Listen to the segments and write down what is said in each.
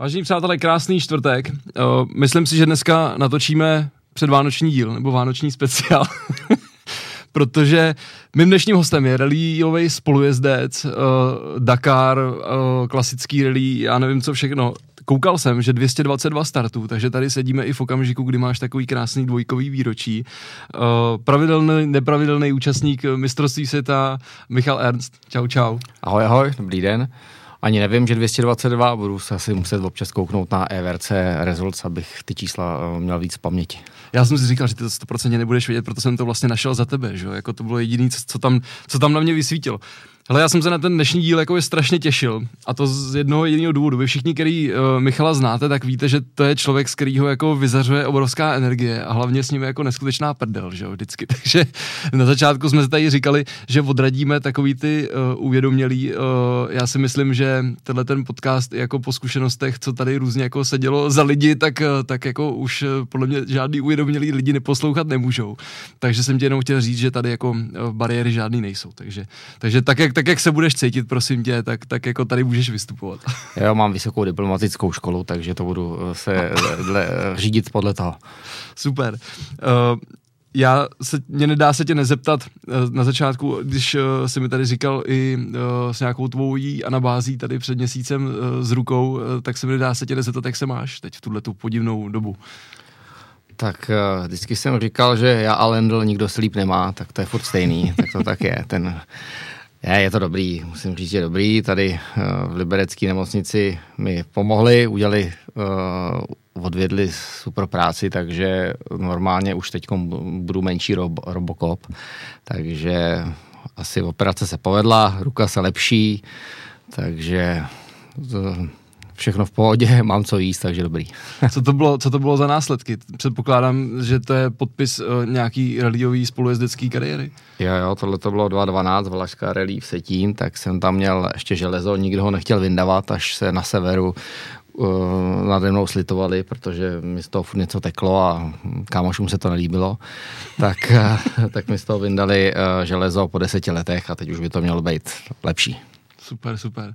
Vážení přátelé, krásný čtvrtek. Myslím si, že dneska natočíme předvánoční díl, nebo vánoční speciál, protože mým dnešním hostem je rallyový spolujezdec, Dakar, klasický rally, já nevím co všechno. Koukal jsem, že 222 startů, takže tady sedíme i v okamžiku, kdy máš takový krásný dvojkový výročí. Pravidelný, nepravidelný účastník mistrovství světa Michal Ernst. Čau, čau. Ahoj, ahoj, dobrý den. Ani nevím, že 222, budu se asi muset občas kouknout na E-VRC Results, abych ty čísla měl víc v paměti. Já jsem si říkal, že ty to 100% nebudeš vědět, proto jsem to vlastně našel za tebe, že jo? Jako to bylo jediný, co tam na mě vysvítilo. Hele, já jsem se na ten dnešní díl jako strašně těšil, a to z jednoho jediného důvodu. Vy všichni, který Michala znáte, tak víte, že to je člověk, z kterého jako vyzařuje obrovská energie a hlavně s ním je jako neskutečná prdel, že jo, vždycky. Takže na začátku jsme se tady říkali, že odradíme takový ty uvědomělý, já si myslím, že tenhle ten podcast jako po zkušenostech, co tady různě jako sedělo za lidi, tak jako už podle mě žádný uvědomělý lidi neposlouchat nemůžou. Takže jsem tě jenom chtěl říct, že tady jako bariéry žádný nejsou, takže tak jak se budeš cítit, prosím tě, tak jako tady můžeš vystupovat. Já mám vysokou diplomatickou školu, takže to budu se řídit podle toho. Super. Mně nedá se tě nezeptat na začátku, když jsi mi tady říkal i s nějakou tvojí anabází tady před měsícem s rukou, tak se mi nedá se tě nezeptat, jak se máš teď v tuhletu podivnou dobu. Tak vždycky jsem říkal, že já a Lendl nikdo se líp nemá, tak to je furt stejný, tak to tak je, Je to dobrý, musím říct, že je dobrý. Tady v liberecké nemocnici mi pomohli, odvedli super práci, takže normálně už teď budu menší Robocop, takže asi operace se povedla, ruka se lepší, takže všechno v pohodě, mám co jíst, takže dobrý. Co to bylo za následky? Předpokládám, že to je podpis nějaký rallyový spolujezdecký kariéry. Jo, tohle to bylo 2012, Valašská rally v Vsetín, tak jsem tam měl ještě železo, nikdo ho nechtěl vyndavat, až se na severu nade mnou slitovali, protože mi z toho furt něco teklo a kámošům se to nelíbilo, tak mi z toho vyndali železo po 10 letech a teď už by to mělo být lepší. Super.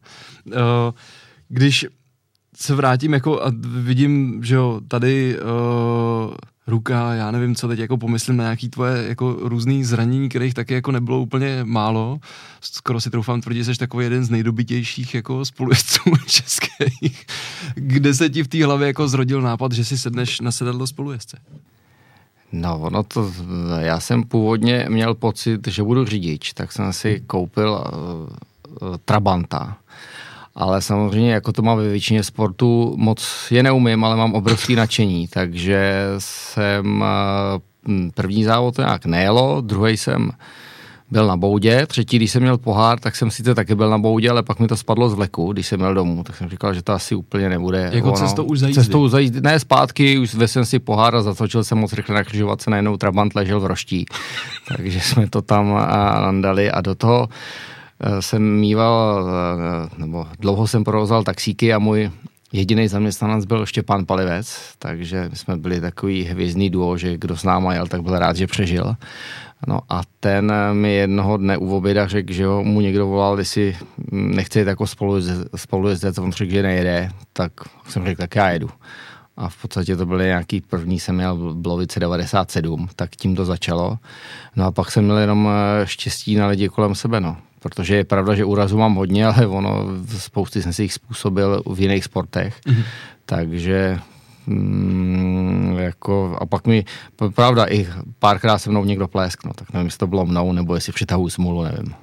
Když se vrátím jako a vidím, že jo, tady ruka, já nevím co, teď jako pomyslím na nějaký tvoje jako různý zranění, kterých taky jako nebylo úplně málo. Skoro si troufám tvrdit, že jsi takový jeden z nejdobitějších jako spolujezdců českých. Kde se ti v té hlavě jako zrodil nápad, že si sedneš na sedadlo spolujezdce? Já jsem původně měl pocit, že budu řidič, tak jsem si koupil Trabanta. Ale samozřejmě, jako to mám ve většině sportu, moc je neumím, ale mám obrovský nadšení, takže jsem první závod nějak nejelo, druhý jsem byl na boudě, třetí, když jsem měl pohár, tak jsem sice taky byl na boudě, ale pak mi to spadlo z vleku, když jsem měl domů, tak jsem říkal, že to asi úplně nebude. Jako cestou za jízdy, ne zpátky, už vesem si pohár a zatočil jsem moc rychle na křižovatce, najednou Trabant ležel v roští, takže jsme to tam nandali a do toho jsem mýval, nebo dlouho jsem provozoval taxíky a můj jediný zaměstnanec byl Štěpán Palivec, takže my jsme byli takový hvězdný duo, že kdo s náma jel, tak byl rád, že přežil. No a ten mi jednoho dne u oběda řekl, že mu někdo volal, jestli nechce jít jako spolujezdec, on řekl, že nejede, tak jsem řekl, tak já jedu. A v podstatě to byly nějaký první, jsem měl Blovice 97, tak tím to začalo. No a pak jsem měl jenom štěstí na lidi kolem sebe, no. Protože je pravda, že úrazu mám hodně, ale ono spousty jsem si jich způsobil v jiných sportech, takže jako a pak mi, pravda, i párkrát se mnou někdo pleskl, no, tak nevím, jestli to bylo mnou, nebo jestli přitahuji smůlu, nevím.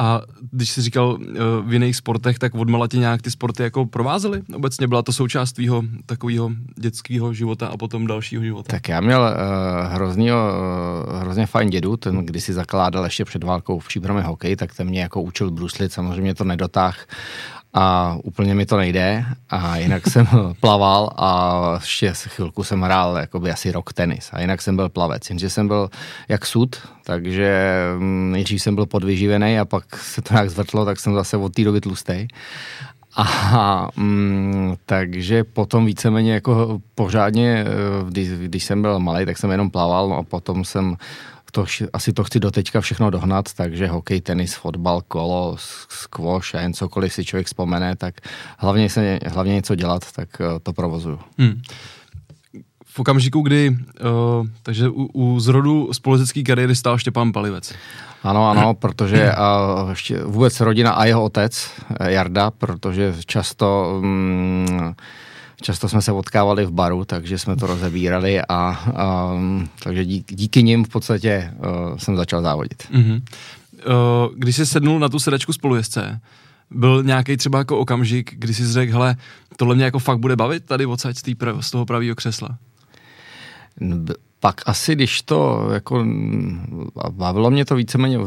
A když jsi říkal v jiných sportech, tak odmala tě nějak ty sporty jako provázely? Obecně byla to součást tvýho takového dětského života a potom dalšího života? Tak já měl hrozně fajn dědu, ten když si zakládal ještě před válkou v Příbrami hokej, tak ten mě jako učil bruslit, samozřejmě to nedotáhl a úplně mi to nejde a jinak jsem plaval a ještě chvilku jsem hrál jakoby asi rok tenis a jinak jsem byl plavec, jenže jsem byl jak sud, takže nejdřív jsem byl podvyživený a pak se to nějak zvrtlo, tak jsem zase od té doby tlustej. Takže potom víceméně jako pořádně, když jsem byl malej, tak jsem jenom plaval, no a potom jsem asi to chci doteďka všechno dohnat, takže hokej, tenis, fotbal, kolo, squash a jen cokoliv si člověk vzpomene, tak hlavně něco dělat, tak to provozuju. V okamžiku, kdy takže u zrodu z politické kariéry stál Štěpán Palivec. Ano, protože vůbec rodina a jeho otec Jarda, protože často jsme se potkávali v baru, takže jsme to rozebírali a takže díky nim v podstatě jsem začal závodit. Mm-hmm. Když jsi sednul na tu sedačku spolujezdce, byl nějaký třeba jako okamžik, kdy jsi řekl, hele, tohle mě jako fakt bude bavit tady odsaď z toho pravýho křesla? Pak asi, když to jako bavilo mě to víceméně,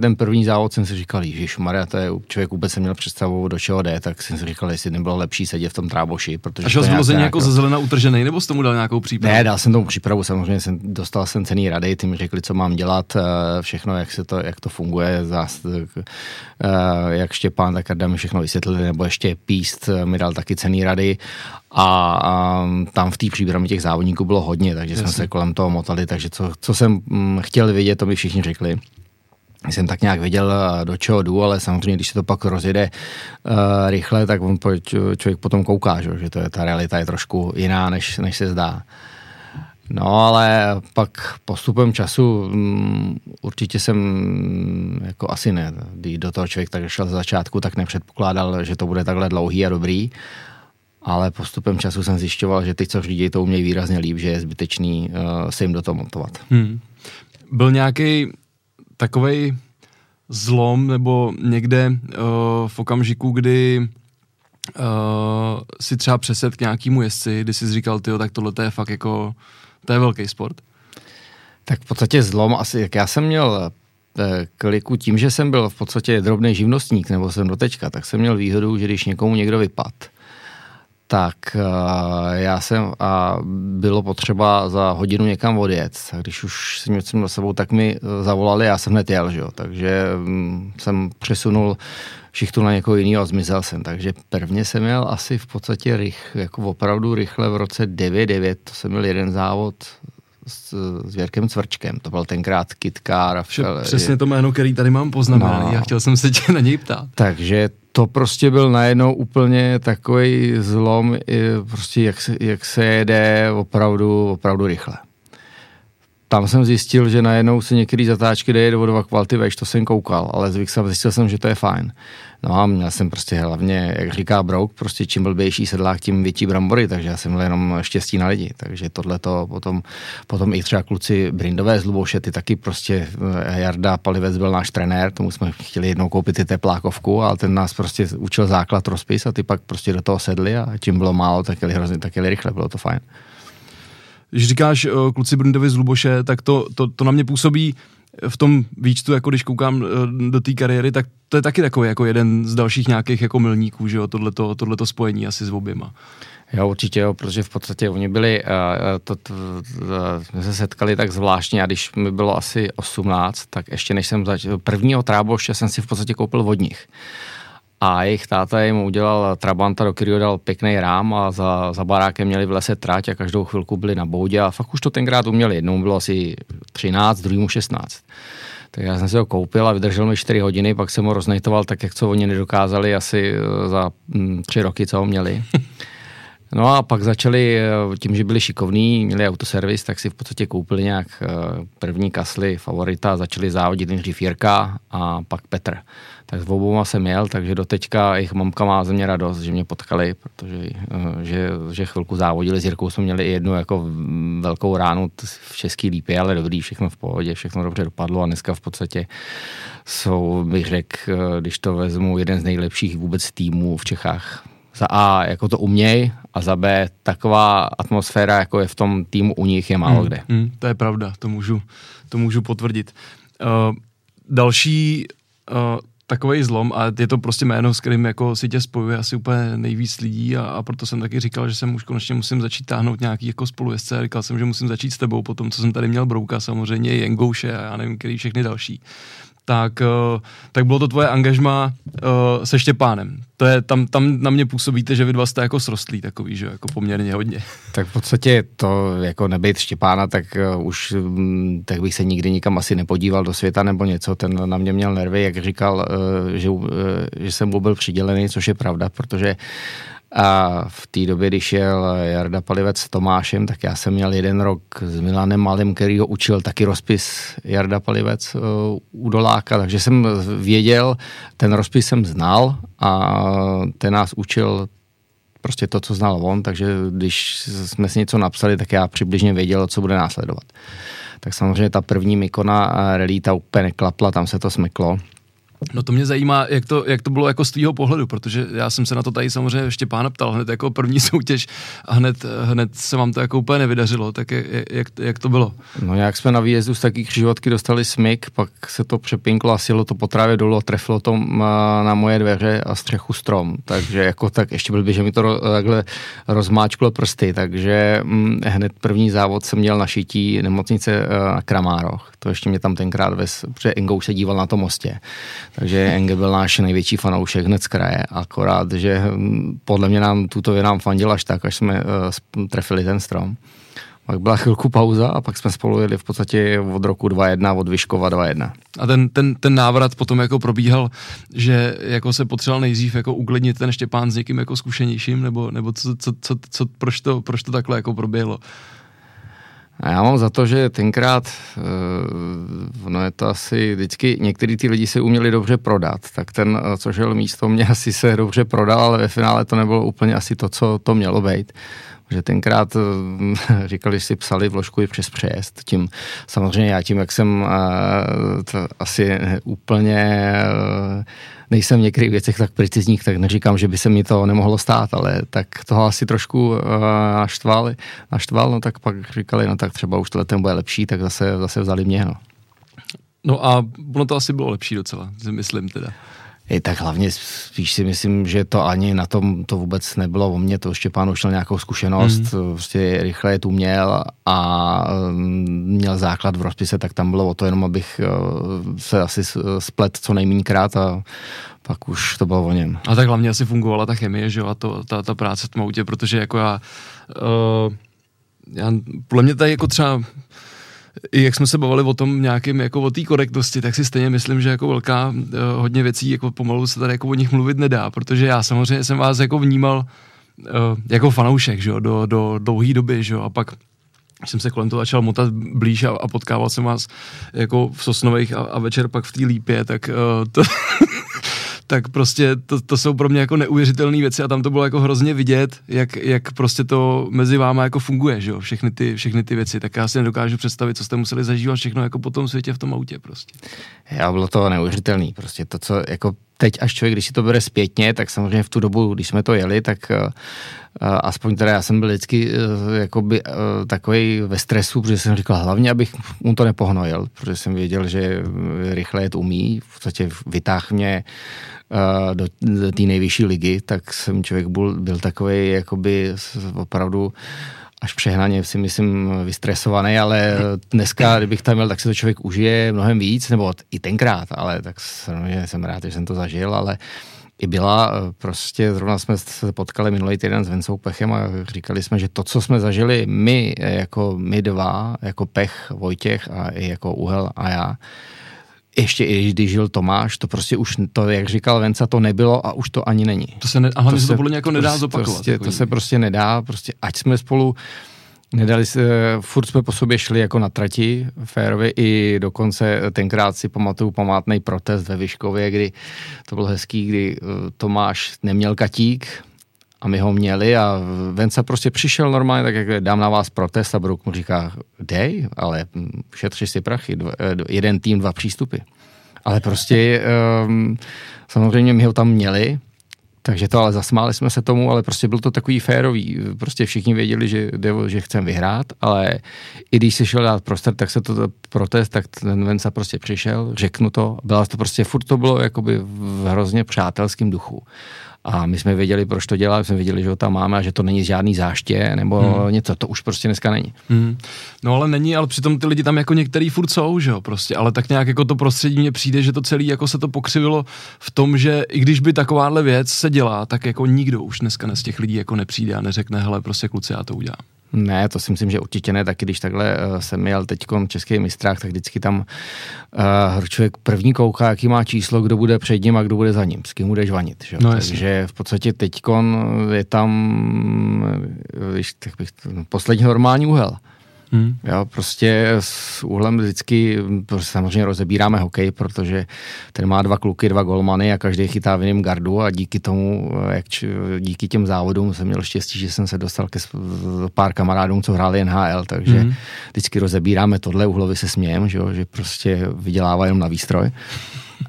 ten první závod jsem si říkal, ježišmarja, to je, člověk vůbec neměl představu, do čeho jde, tak jsem si říkal, jestli nebylo lepší sedět v tom tráboši, protože... A šel jsi vlozeně jako ze zelena utržený, nebo jsi tomu dal nějakou přípravu? Ne, dal jsem tomu přípravu, samozřejmě dostal jsem cenný rady, ty mi řekli, co mám dělat, všechno, jak to funguje, jak Štěpán, tak Jarda mi všechno vysvětlili, nebo ještě Píst mi dal taky cenný rady a tam v té přípravě těch závodníků bylo hodně, takže jsme se kolem toho motali, takže co jsem chtěl vidět, to mi všichni řekli. Jsem tak nějak věděl, do čeho jdu, ale samozřejmě, když se to pak rozjede rychle, tak člověk potom kouká, že to je, ta realita je trošku jiná, než se zdá. No, ale pak postupem času určitě jsem jako asi ne, když do toho člověk tak šel z začátku, tak nepředpokládal, že to bude takhle dlouhý a dobrý. Ale postupem času jsem zjišťoval, že ty, co vždy to umějí výrazně líp, že je zbytečný se jim do toho montovat. Byl nějaký takovej zlom nebo někde v okamžiku, kdy si třeba přesed k nějakému jezdci, kdy jsi říkal, tyjo, tak tohle je fakt jako, to je velký sport? Tak v podstatě zlom asi, jak já jsem měl kliku tím, že jsem byl v podstatě drobný živnostník, nebo jsem dotečka, tak jsem měl výhodu, že když někomu někdo vypad, tak já jsem a bylo potřeba za hodinu někam odjet. A když už jsem něco měl s sebou, tak mi zavolali, já jsem hned jel, že jo. Takže jsem přesunul šichtu na někoho jiného a zmizel jsem. Takže prvně jsem jel asi v podstatě jako opravdu rychle v roce 99, to jsem měl jeden závod s Věrkem Cvrčkem. To byl tenkrát kytkár a včel. Přesně to jméno, který tady mám poznamenaný. No. Já chtěl jsem se tě na něj ptát. Takže to prostě byl najednou úplně takový zlom, prostě jak se jede opravdu rychle. Tam jsem zjistil, že najednou se některé zatáčky jde o 2 kvality vejš, to jsem koukal, ale zjistil jsem, že to je fajn. No a měl jsem prostě hlavně, jak říká Brouk, prostě čím blbější sedlák, tím větší brambory, takže já jsem měl jenom štěstí na lidi. Takže tohleto potom i třeba kluci Brindové z Luboše, ty taky prostě, Jarda Palivec byl náš trenér, tomu jsme chtěli jednou koupit i teplákovku, ale ten nás prostě učil základ, rozpis a ty pak prostě do toho sedli a čím bylo málo, tak jeli hrozně, tak jeli rychle, bylo to fajn. Když říkáš kluci Brindovi z Luboše, tak to na mě působí v tom výčtu, jako když koukám do té kariéry, tak to je taky takový jako jeden z dalších nějakých jako milníků, že jo, tohleto spojení asi s oběma. Jo, určitě jo, protože v podstatě oni byli, jsme se setkali tak zvláštně a když mi bylo asi 18, tak ještě než jsem začal, prvního tráboště jsem si v podstatě koupil od nich. A jejich táta jim udělal Trabanta, do kterého dal pěkný rám a za barákem měli v lese trať a každou chvilku byli na boudě a fakt už to tenkrát uměli. Jednou bylo asi 13, druhýmu 16. Tak já jsem si ho koupil a vydržel mi 4 hodiny, pak jsem ho roznejtoval tak, jak co oni nedokázali asi za 3 roky, co ho měli. No a pak začali, tím, že byli šikovní, měli autoservis, tak si v podstatě koupili nějak první kasly Favorita, začali závodit nejdřív Jirka a pak Petr. Tak s obouma jsem jel, takže doteďka jejich mamka má ze mě radost, že mě potkali, protože že chvilku závodili s Jirkou, jsme měli i jednu jako velkou ránu v Český Lípě, ale dobrý, všechno v pohodě, všechno dobře dopadlo a dneska v podstatě jsou, bych řekl, když to vezmu, jeden z nejlepších vůbec týmů v Čechách. Za A, jako to uměj, a za B, taková atmosféra, jako je v tom týmu u nich, je málo kde. To je pravda, to můžu potvrdit. Další takovej zlom, a je to prostě jméno, s kterým jako si tě spojuje asi úplně nejvíc lidí a proto jsem taky říkal, že jsem už konečně musím začít táhnout nějaký jako spolujezdce. Říkal jsem, že musím začít s tebou, potom co jsem tady měl Brouka, samozřejmě Jengouše a já nevím, který všechny další. tak bylo to tvoje angažmá se Štěpánem. To je, tam na mě působíte, že vy dva jste jako srostlí takový, že jako poměrně hodně. Tak v podstatě to, jako nebejt Štěpána, tak už tak bych se nikdy nikam asi nepodíval do světa nebo něco, ten na mě měl nervy, jak říkal, že jsem mu byl přidělený, což je pravda, protože a v té době, když jel Jarda Palivec s Tomášem, tak já jsem měl jeden rok s Milanem Malým, který ho učil taky rozpis Jarda Palivec u Doláka, takže jsem věděl, ten rozpis jsem znal a ten nás učil prostě to, co znal on, takže když jsme si něco napsali, tak já přibližně věděl, co bude následovat. Tak samozřejmě ta první Mikona rally, ta úplně neklapla, tam se to smyklo. No to mě zajímá, jak to bylo jako z tvýho pohledu, protože já jsem se na to tady samozřejmě Štěpána ptal hned jako první soutěž a hned se vám to jako úplně nevydařilo, tak jak to bylo? No jak jsme na výjezdu z takých křižovatky dostali smyk, pak se to přepinklo a sjelo to po trávě dolů a trefilo to na moje dveře a střechu strom, takže jako tak ještě blbě, že mi to takhle rozmáčklo prsty, takže hned první závod jsem měl na šití nemocnice na Kramároch, to ještě mě tam tenkrát protože Ingo už se díval na tom mostě. Takže Enge byl náš největší fanoušek hned z kraje, akorát, že podle mě nám tuto věnám fandil až tak, až jsme trefili ten strom. Pak byla chvilku pauza a pak jsme spolu jeli v podstatě od roku 2001, od Vyškova 2001. A ten návrat potom jako probíhal, že jako se potřeboval nejdřív jako uklidnit ten Štěpán s někým jako zkušenějším, nebo proč to takhle jako proběhlo? A já mám za to, že tenkrát, no je to asi vždycky, některý ty lidi se uměli dobře prodat, tak ten, co žil místo mě, asi se dobře prodal, ale ve finále to nebylo úplně asi to, co to mělo být. Že tenkrát říkali, že si psali vložku i přes přejezd. Tím samozřejmě já tím, jak jsem asi úplně nejsem v některých věcech tak precizních, tak neříkám, že by se mi to nemohlo stát, ale tak toho asi trošku naštval, no tak pak říkali, no tak třeba už tohletem bude lepší, tak zase vzali mě, no. No a ono to asi bylo lepší docela, myslím teda. Tak hlavně spíš si myslím, že to ani na tom to vůbec nebylo o mně, to Štěpán šel nějakou zkušenost, prostě rychle je tu měl a měl základ v rozpise, tak tam bylo o to jenom, abych se asi splet co nejmínkrát a pak už to bylo o něm. A tak hlavně asi fungovala ta chemie, že jo, a ta práce v autě, protože jako já podle mě tady jako třeba i jak jsme se bavili o tom nějakým, jako o té korektnosti, tak si stejně myslím, že jako velká hodně věcí, jako pomalu se tady jako o nich mluvit nedá, protože já samozřejmě jsem vás jako vnímal jako fanoušek, že jo, do dlouhý doby, že jo, a pak jsem se kolem toho začal motat blíž a potkával jsem vás jako v Sosnových a večer pak v té Lípě, tak to... tak prostě to jsou pro mě jako neuvěřitelné věci a tam to bylo jako hrozně vidět, jak prostě to mezi váma jako funguje, že jo, všechny ty věci, tak já si nedokážu představit, co jste museli zažívat všechno jako po tom světě v tom autě prostě. Já bylo to neuvěřitelný, prostě to, co jako teď až člověk, když si to bere zpětně, tak samozřejmě v tu dobu, když jsme to jeli, tak aspoň teda já jsem byl vždycky jakoby takovej ve stresu, protože jsem říkal hlavně, abych mu to nepohnojil, protože jsem věděl, že rychle jet umí, v podstatě vytáh mě do té nejvyšší ligy, tak jsem člověk byl takovej jakoby opravdu až přehnaně si myslím vystresovaný, ale dneska, kdybych tam měl, tak se to člověk užije mnohem víc, nebo i tenkrát, ale tak jsem rád, že jsem to zažil, ale i byla, prostě zrovna jsme se potkali minulý týden s Vencou Pechem a říkali jsme, že to, co jsme zažili my dva, jako Pech, Vojtěch a i jako Uhel a já, ještě i když žil Tomáš, to prostě už, to, jak říkal Venca, to nebylo a už to ani není. A hlavně se to podle mě jako nedá zopakovat. To se prostě nedá, prostě ať jsme spolu nedali se, furt jsme po sobě šli jako na trati férově i dokonce tenkrát si pamatuju památnej protest ve Vyškově, kdy to bylo hezký, kdy Tomáš neměl katík a my ho měli a Venca prostě přišel normálně, tak jak dám na vás protest a Bruk mu říká, dej, ale šetři si prachy, jeden tým, dva přístupy. Ale prostě samozřejmě my ho tam měli, takže to ale zasmáli jsme se tomu, ale prostě byl to takový férový, prostě všichni věděli, že chceme vyhrát, ale i když se šel dát prostor, tak se to protest, tak ten Venca prostě přišel, řeknu to, furt to bylo jakoby v hrozně přátelském duchu. A my jsme věděli, proč to dělá, my jsme věděli, že ho tam máme a že to není žádný záště nebo něco, to už prostě dneska není. No ale není, ale přitom ty lidi tam jako některý furt jsou, že jo, prostě, ale tak nějak jako to prostředí mně přijde, že to celý jako se to pokřivilo v tom, že i když by takováhle věc se dělá, tak jako nikdo už dneska z těch lidí jako nepřijde a neřekne, hele, prostě kluci, já to udělám. Ne, to si myslím, že určitě ne, taky když takhle jsem jel teďkom český mistrák, tak vždycky tam člověk první kouká, jaký má číslo, kdo bude před ním a kdo bude za ním, s kým bude žvanit. Že? No, takže v podstatě teďkon je tam víš, tak bych, poslední normální úhel. Jo, prostě s úhlem vždycky, samozřejmě rozebíráme hokej, protože ten má dva kluky, dva golmany a každý chytá v jiném gardu a díky tomu, díky těm závodům jsem měl štěstí, že jsem se dostal ke pár kamarádům, co hráli NHL, takže vždycky rozebíráme tohle, uhlovy se smějem, že prostě vydělává jenom na výstroj.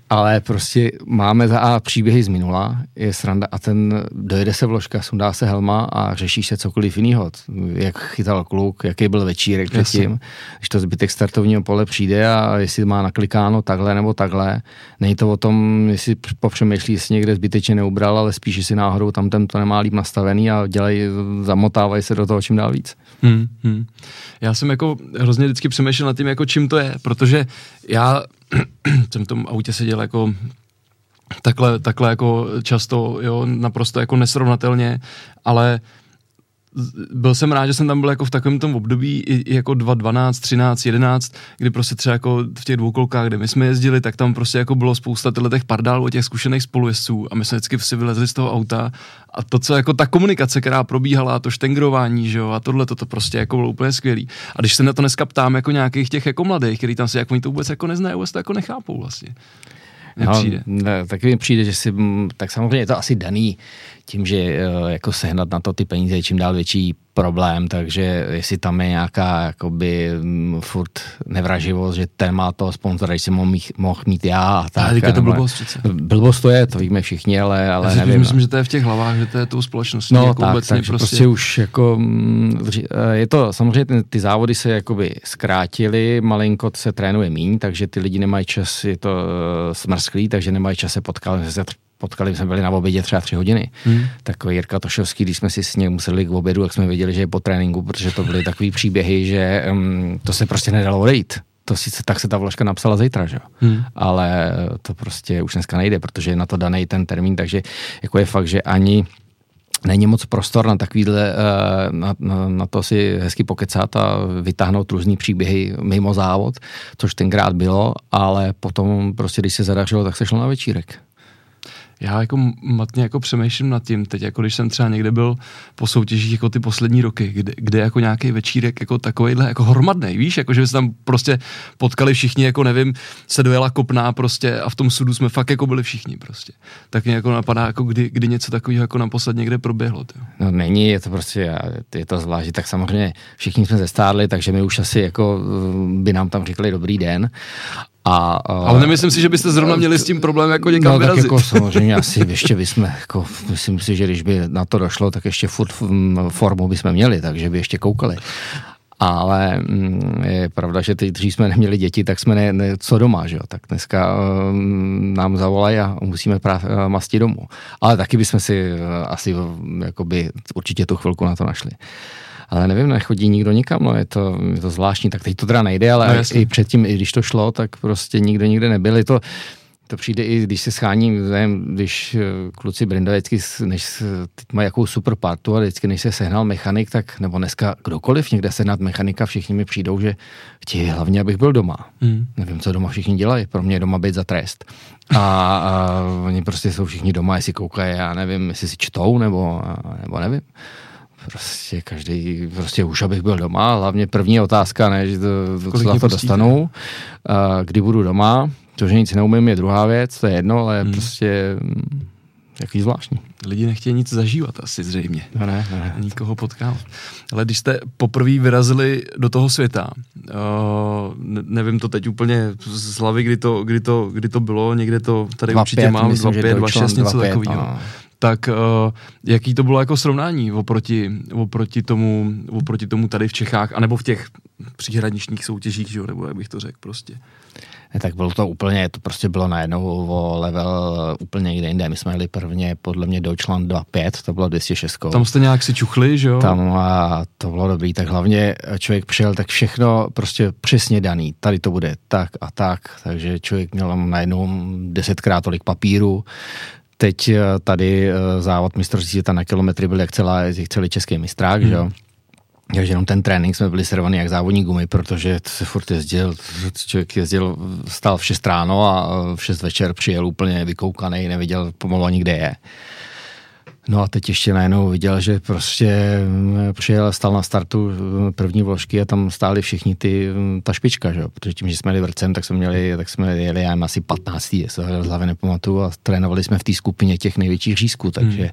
Ale prostě máme za A příběhy z minula, je sranda a ten dojede se vložka, sundá se helma a řeší se cokoliv jinýho. Jak chytal kluk, jaký byl večírek předtím, když to zbytek startovního pole přijde a jestli má naklikáno takhle nebo takhle. Není to o tom, jestli popřemýšlí, jestli někde zbytečně neubral, ale spíš, jestli náhodou tam ten to nemá líp nastavený a dělají, zamotávají se do toho čím dál víc. Já jsem jako hrozně vždycky přemýšlel nad tím, jako čím to je, protože já jsem v tom autě seděl jako takhle jako často, jo, naprosto jako nesrovnatelně, ale byl jsem rád, že jsem tam byl jako v takovém tom období i jako 2012, 13, 11, kdy prostě třeba jako v těch dvoukolkách, kde my jsme jezdili, tak tam prostě jako bylo spousta těch pardálů, těch zkušených spolujezdců a my jsme vždycky si vylezli z toho auta a to, co jako ta komunikace, která probíhala, to štengrování, že jo, a tohle to prostě jako bylo úplně skvělý. A když se na to dneska ptám jako nějakých těch jako mladých, kteří tam se jako oni to vůbec jako neznají, vůbec to jako nechápou vlastně. No, ne, taky mi přijde, že si, tak samozřejmě je to asi daný tím, že jako sehnat na to ty peníze je čím dál větší problém, takže jestli tam je nějaká jakoby furt nevraživost, že téma toho sponzora, když jsem mohl mít já a tak. Ale to blbost přece. Blbost to je, to víme všichni, ale nevím. Myslím, že to je v těch hlavách, že to je tou společností. No jako tak, takže prostě už jako je to, samozřejmě ty závody se jakoby zkrátily, malinko se trénuje míň, takže ty lidi nemají čas, je to smrsklý, takže nemají čas se potkali, jsme byli na obědě třeba 3 hodiny. Tak Jirka Tošovský, když jsme si s ním museli k obědu, tak jsme věděli, že je po tréninku, protože to byly takový příběhy, že to se prostě nedalo odejít. To sice tak se ta vložka napsala zítra, že jo. Ale to prostě už dneska nejde, protože je na to daný ten termín, takže jako je fakt, že ani není moc prostor na takovýhle, na to si hezky pokecat a vytáhnout různý příběhy mimo závod, což tenkrát bylo, ale potom prostě, když se zadařilo, tak se šlo na večírek. Já jako matně jako přemýšlím nad tím teď, jako když jsem třeba někde byl po soutěžích jako ty poslední roky, kde jako nějaký večírek jako takovejhle jako hromadnej, víš, jako že by se tam prostě potkali všichni, jako nevím, se dojela kopná prostě a v tom sudu jsme fakt jako byli všichni prostě. Tak mě jako napadá, jako kdy něco takového jako naposled někde proběhlo. Tě. No není, je to prostě, je to zvlášť, tak samozřejmě všichni jsme zestárli, takže my už asi jako by nám tam říkali dobrý den. Ale nemyslím si, že byste zrovna měli s tím problém jako někam vyrazit. Tak jako samozřejmě asi ještě bychom, jako, myslím si, že když by na to došlo, tak ještě furt formu bychom měli, takže by ještě koukali. Ale je pravda, že teď, když jsme neměli děti, tak jsme co doma, že jo? Tak dneska nám zavolají a musíme mastit domů. Ale taky bychom si asi jakoby, určitě tu chvilku na to našli. Ale nevím, nechodí nikdo nikam, no je to zvláštní, tak teď to teda nejde, ale no, i předtím, i když to šlo, tak prostě nikdo nikde nebyl, to přijde i když se schání, nevím, když kluci Brinda vždycky, než mají jakou super partu a vždycky, než se sehnal mechanik, tak nebo dneska kdokoliv někde sehnat mechanika, všichni mi přijdou, že chtějí hlavně, abych byl doma. Nevím, co doma všichni dělají, pro mě je doma být za trest. A oni prostě jsou všichni doma, jestli koukají, já nevím, jestli si čtou, nebo nevím. Prostě každý, prostě už abych byl doma, hlavně první otázka, ne, že co na to dostanu, kdy budu doma, to, že nic neumím, je druhá věc, to je jedno, ale prostě jaký zvláštní. Lidi nechtějí nic zažívat asi zřejmě, ne. Nikoho potkal. Ale když jste poprvé vyrazili do toho světa, nevím to teď úplně z hlavy, kdy to bylo, někde to tady 2, určitě 5, mám, myslím, 2, 5, 2, 6, něco takového. Tak jaký to bylo jako srovnání oproti tomu tady v Čechách, anebo v těch příhraničních soutěžích, že? Nebo jak bych to řekl prostě. tak bylo to úplně, to prostě bylo najednou o level úplně někde jinde. My jsme jeli prvně podle mě Deutschland 2.5, to bylo 206. Tam jste nějak si čuchli, že jo? Tam a to bylo dobrý, tak hlavně člověk přijel, tak všechno prostě přesně daný, tady to bude tak a tak, takže člověk měl najednou 10krát tolik papíru. Teď tady závod mistrovství světa na kilometry byl jak celý český mistrák, že jo? Takže jenom ten trénink jsme byli servaný jak závodní gumy, protože to se furt jezdil, člověk jezdil, stál v 6 ráno a v 6 večer přijel úplně vykoukaný, neviděl pomalu ani kde je. No a teď ještě najednou viděl, že prostě přijel, stál na startu první vložky a tam stáli všichni ta špička, že? Protože tím, že jsme jeli vrcem, tak jsme jeli, já jim asi 15, jestli ho hlavě nepamatuju, a trénovali jsme v té skupině těch největších řízků, takže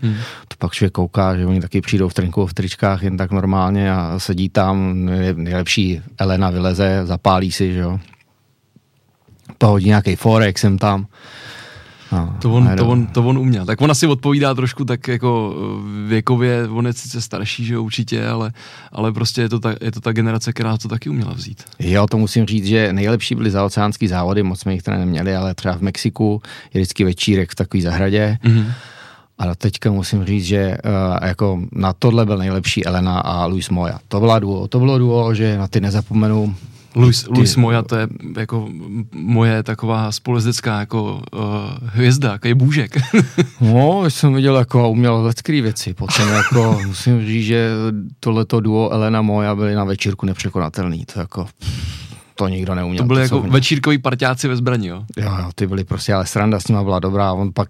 to pak člověk kouká, že oni taky přijdou v trenku, v tričkách, jen tak normálně a sedí tam, nejlepší Elena vyleze, zapálí si, že jo. Pohodí nějaký forek jsem tam. No, to on uměl. Tak on asi odpovídá trošku tak jako věkově, on je sice starší, že určitě, ale prostě je to ta generace, která to taky uměla vzít. Jo, to musím říct, že nejlepší byly zaoceánský závody, moc jsme jich teda neměli, ale třeba v Mexiku je vždycky večírek v takový zahradě. Mm-hmm. A teďka musím říct, že jako na tohle byl nejlepší Elena a Luis Moya. To bylo duo, že na ty nezapomenu. Luis Moya, to je jako moje taková spolezdecká jako hvězda, je bůžek. No, jsem viděl jako uměl lecký věci, potom jako musím říct, že tohleto duo Elena Moja byly na večírku nepřekonatelný, to jako to nikdo neuměl. To byly jako večírkoví parťáci ve zbraní, jo? Jo, ty byli prostě, ale sranda s nima byla dobrá, on pak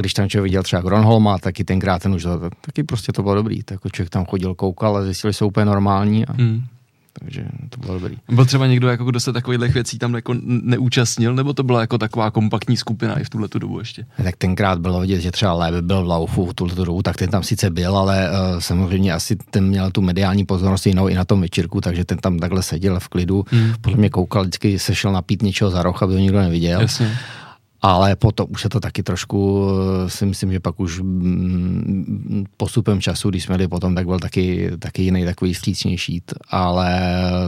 když tam člověk viděl třeba Grönholma, taky tenkrát ten už, taky prostě to bylo dobrý, tak člověk tam chodil, koukal a zjistili, že jsou úplně normální a... Takže to bylo dobrý. Byl třeba někdo, jako, kdo se takových věcí tam jako neúčastnil, nebo to byla jako taková kompaktní skupina i v tuhletu dobu ještě? Tak tenkrát bylo vidět, že třeba Léby byl v laufu v tuhletu dobu, tak ten tam sice byl, ale samozřejmě asi ten měl tu mediální pozornost jinou i na tom večírku, takže ten tam takhle seděl v klidu, podle mě koukal, vždycky se šel napít něčeho za roh, aby ho nikdo neviděl. Jasně. Ale potom už se to taky trošku, si myslím, že pak už postupem času, když jsme jeli potom, tak byl taky jiný takový střícnější, ale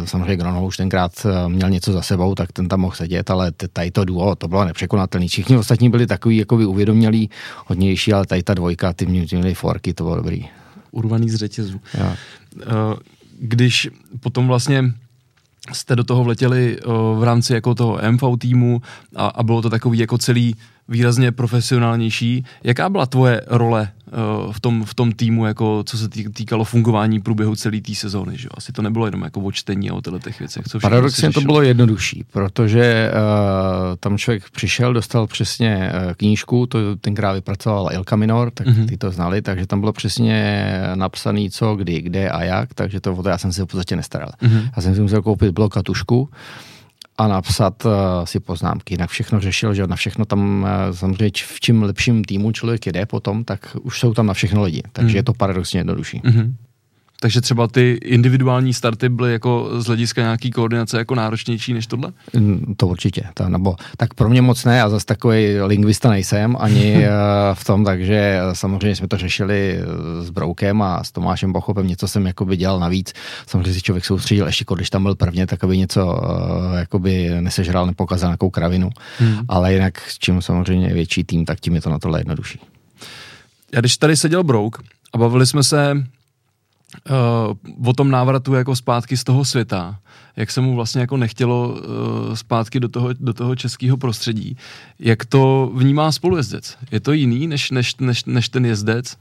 samozřejmě Grönholm už tenkrát měl něco za sebou, tak ten tam mohl sedět, ale tady to duo, to bylo nepřekonatelný. Všichni ostatní byli takový jakoby uvědomělí, hodnější, ale tady ta dvojka, ty měli forky, to bylo dobrý. Urvaný z řetězu. Já. Když potom vlastně jste do toho vletěli v rámci jako toho MV týmu a bylo to takový jako celý výrazně profesionálnější. Jaká byla tvoje role v tom týmu, jako co se týkalo fungování průběhu celé té sezóny? Že? Asi to nebylo jenom jako odčtení a o těch věcech. Paradoxně to bylo jednodušší, protože tam člověk přišel, dostal přesně knížku, to tenkrát vypracovala Ilka Minor, tak ty to znali, takže tam bylo přesně napsané co, kdy, kde a jak, takže to já jsem si v podstatě nestaral. Já jsem si musel koupit blok a tušku a napsat si poznámky. Jinak všechno řešil, že na všechno tam samozřejmě v čím lepším týmu člověk jede potom, tak už jsou tam na všechno lidi. Takže je to paradoxně jednodušší. Takže třeba ty individuální starty byly jako z hlediska nějaký koordinace jako náročnější než tohle? To určitě. Tak pro mě moc ne, a zase takový lingvista nejsem ani v tom, takže samozřejmě jsme to řešili s Broukem a s Tomášem Bochopem, něco jsem jakoby dělal navíc. Samozřejmě si člověk soustředil, ještě když tam byl prvně, tak aby něco jakoby nesežral, nepokazal nějakou kravinu. Ale jinak čím samozřejmě větší tým, tak tím je to na tohle jednodušší. Já když tady seděl Brouk a bavili jsme se o tom návratu jako zpátky z toho světa, jak se mu vlastně jako nechtělo zpátky do toho českého prostředí. Jak to vnímá spolujezdec? Je to jiný než ten jezdec?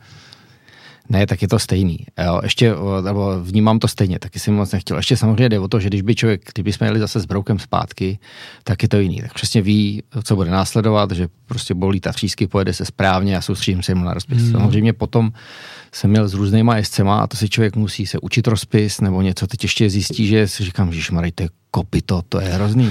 Ne, tak je to stejný. Jo, ještě, nebo vnímám to stejně, taky jsem moc nechtěl. Ještě samozřejmě jde o to, že kdybychom jeli zase s Broukem zpátky, tak je to jiný. Tak přesně ví, co bude následovat, že prostě bolí ta třísky, pojede se správně a soustředím se jim na rozpis. Samozřejmě potom jsem měl s různýma jezdcema a to si člověk musí se učit rozpis nebo něco. Teď ještě zjistí, že si říkám, ježišmarj, to je kopyto, to je hrozný.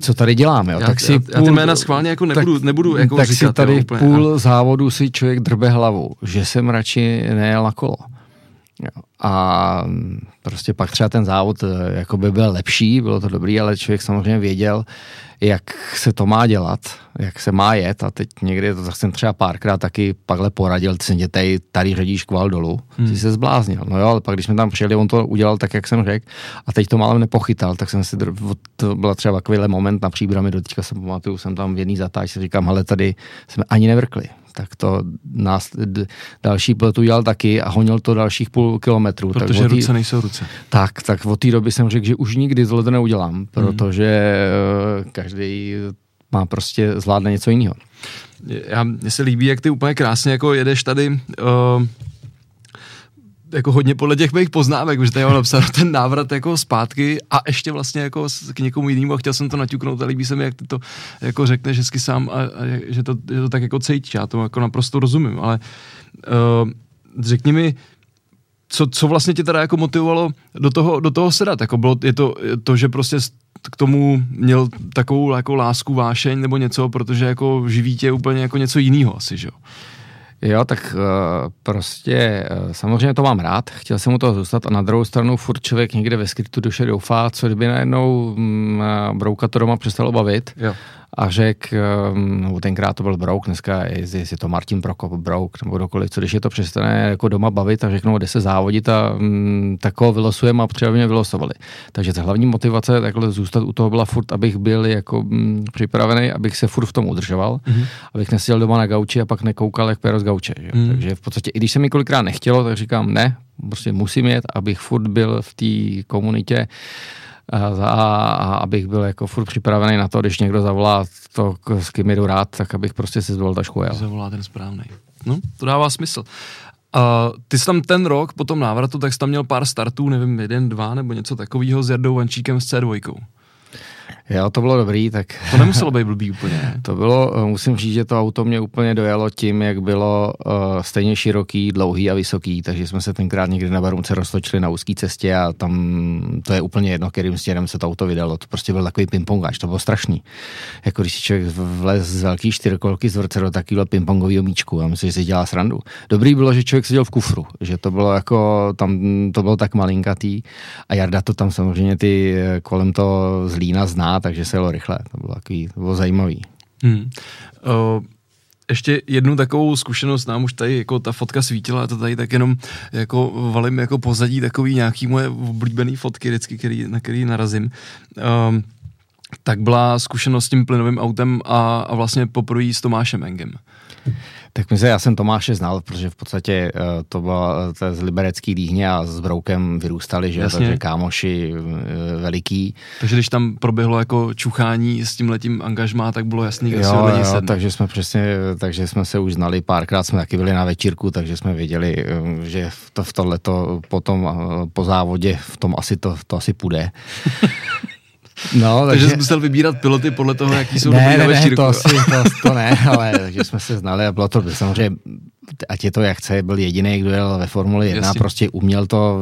Co tady děláme, jo? Tak si já ty jména schválně jako nebudu jako tak říkat. Tak si tady úplně, závodu si člověk drbe hlavu, že jsem radši nejel na kolo. A prostě pak třeba ten závod jakoby byl lepší, bylo to dobrý, ale člověk samozřejmě věděl, jak se to má dělat, jak se má jet, a teď někdy to jsem třeba párkrát taky pakhle poradil, ty se dětej, tady řadíš kvál dolů, ty se zbláznil, no jo, ale pak když jsme tam přijeli, on to udělal tak, jak jsem řekl, a teď to málem nepochytal, tak jsem si, to byl třeba takovýhle moment na Příbrami, do teďka se pamatuju, jsem tam v jedný zatáčce, říkám, hele, tady jsme ani nevrkli. Tak to nás další pilot udělal taky a honil to dalších půl kilometrů. Protože tak ruce nejsou ruce. Tak od té doby jsem řekl, že už nikdy tohle neudělám, protože každý má prostě zvládne něco jiného. Mně se líbí, jak ty úplně krásně jako jedeš tady... jako hodně podle těch mých poznámek, protože tady mám napsáno ten návrat jako zpátky a ještě vlastně jako k někomu jinému a chtěl jsem to naťuknout a líbí se mi, jak ty to jako řekneš hezky sám a že to tak jako cítíš, já to jako naprosto rozumím, ale řekni mi, co vlastně tě teda jako motivovalo do toho sedat, jako bylo je to, že prostě k tomu měl takovou jako lásku, vášeň nebo něco, protože jako živí tě úplně jako něco jiného asi, že jo? Jo, tak prostě samozřejmě to mám rád, chtěl jsem u toho zůstat a na druhou stranu furt člověk někde ve skrytu duše doufá, co kdyby najednou Brouka to doma přestalo bavit a řekl, no tenkrát to byl Brouk, dneska jestli to Martin Prokop, Brouk nebo kdokoliv, co když je to přestane jako doma bavit a řeknou, kde se závodit a tak ho vylosujeme a připravně vylosovali. Takže ta hlavní motivace takhle zůstat u toho byla furt, abych byl jako připravený, abych se furt v tom udržoval, abych neseděl doma na gauči a pak nekoukal jak péro z gauče. Takže v podstatě, i když se mi kolikrát nechtělo, tak říkám ne, prostě musím jet, abych furt byl v té komunitě, a abych byl jako furt připravený na to, když někdo zavolá to, s kým jdu rád, tak abych prostě si zvolil tašku jel. Zavolá ten správnej. No, to dává smysl. Ty jsi tam ten rok po tom návratu, tak jsi tam měl pár startů, nevím, 1, 2 nebo něco takového s Jardou Vančíkem s C2. Jo, to bylo dobrý, tak... To nemuselo být blbý úplně. To bylo, musím říct, že to auto mě úplně dojalo tím, jak bylo stejně široký, dlouhý a vysoký, takže jsme se tenkrát někdy na Barunce roztočili na úzké cestě a tam to je úplně jedno, kterým směrem se to auto vydalo. To prostě byl takový pingpongáč, to bylo strašný. Jako když si člověk vlez z velký čtyřkolky z vrce do takového pingpongového míčku, já myslím, že si dělá srandu. Dobrý bylo, že člověk seděl v kufru, že to bylo jako, tam to bylo tak malinkatý a Jarda to tam samozřejmě ty kolem to Zlína zná, takže se jelo rychle, to bylo zajímavý. Ještě jednu takovou zkušenost, nám už tady jako ta fotka svítila, a to tady tak jenom jako valím jako pozadí takový nějaký moje oblíbený fotky vždycky, na který narazím. Tak byla zkušenost s tím plynovým autem a vlastně poprvé s Tomášem Engem. Tak myslím, já jsem Tomáše znal, protože v podstatě to bylo z liberecký Líhně a s Broukem vyrůstali, že? Jasně. Takže kámoši veliký. Takže když tam proběhlo jako čuchání s tímhletím angažmá, tak bylo jasný, kdo si od lidí sedne. Takže jsme se už znali, párkrát jsme taky byli na večírku, takže jsme věděli, že to v tohleto potom po závodě v tom asi to asi půjde. No, takže jsi musel vybírat piloty podle toho, jaký jsou dobrý na večírku. Ne, to ne, ale takže jsme se znali a bylo to samozřejmě, ať je to jak chce, byl jediný, kdo jel ve Formuli 1, jasně. Prostě uměl to,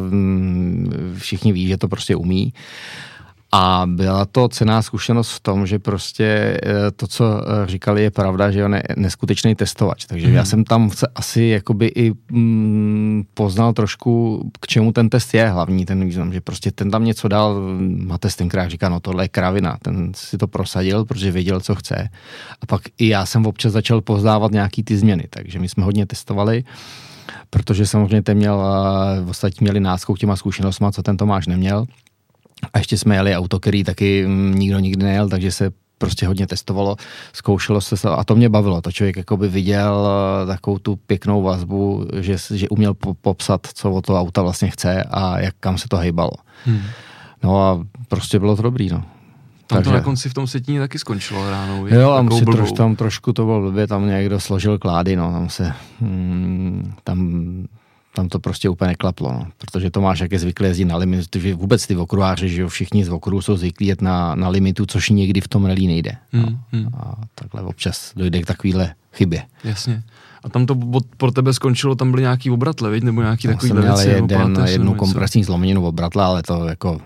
všichni ví, že to prostě umí. A byla to cenná zkušenost v tom, že prostě to, co říkali, je pravda, že on je neskutečný testovač. Takže já jsem tam asi jakoby i poznal trošku, k čemu ten test je hlavní, ten význam, že prostě ten tam něco dal, Matej tenkrát říká, no tohle je kravina, ten si to prosadil, protože věděl, co chce. A pak i já jsem občas začal poznávat nějaký ty změny, takže my jsme hodně testovali. Protože samozřejmě ostatní měli náskok těma zkušenostma, co ten Tomáš neměl. A ještě jsme jeli auto, který taky nikdo nikdy nejel, takže se prostě hodně testovalo, zkoušelo se a to mě bavilo. To člověk jakoby viděl takovou tu pěknou vazbu, že uměl popsat, co od toho auta vlastně chce a jak kam se to hejbalo. No a prostě bylo to dobrý, no. Tam to na konci v tom setní taky skončilo ráno. Jo, tam trošku to bylo blbě, tam někdo složil klády, no, tam to prostě úplně neklaplo, no. Protože Tomáš jak je zvyklý jezdit na limitu, že vůbec ty okruháři, že jo, všichni z okruhu jsou zvyklí jet na limitu, což někdy v tom rally nejde. A takhle občas dojde k takovýhle chybě. Jasně. A tam to pro tebe skončilo, tam byly nějaký obratle, viď? Nebo nějaký takový věci? Jednu kompresní zlomeninu obratla, ale to jako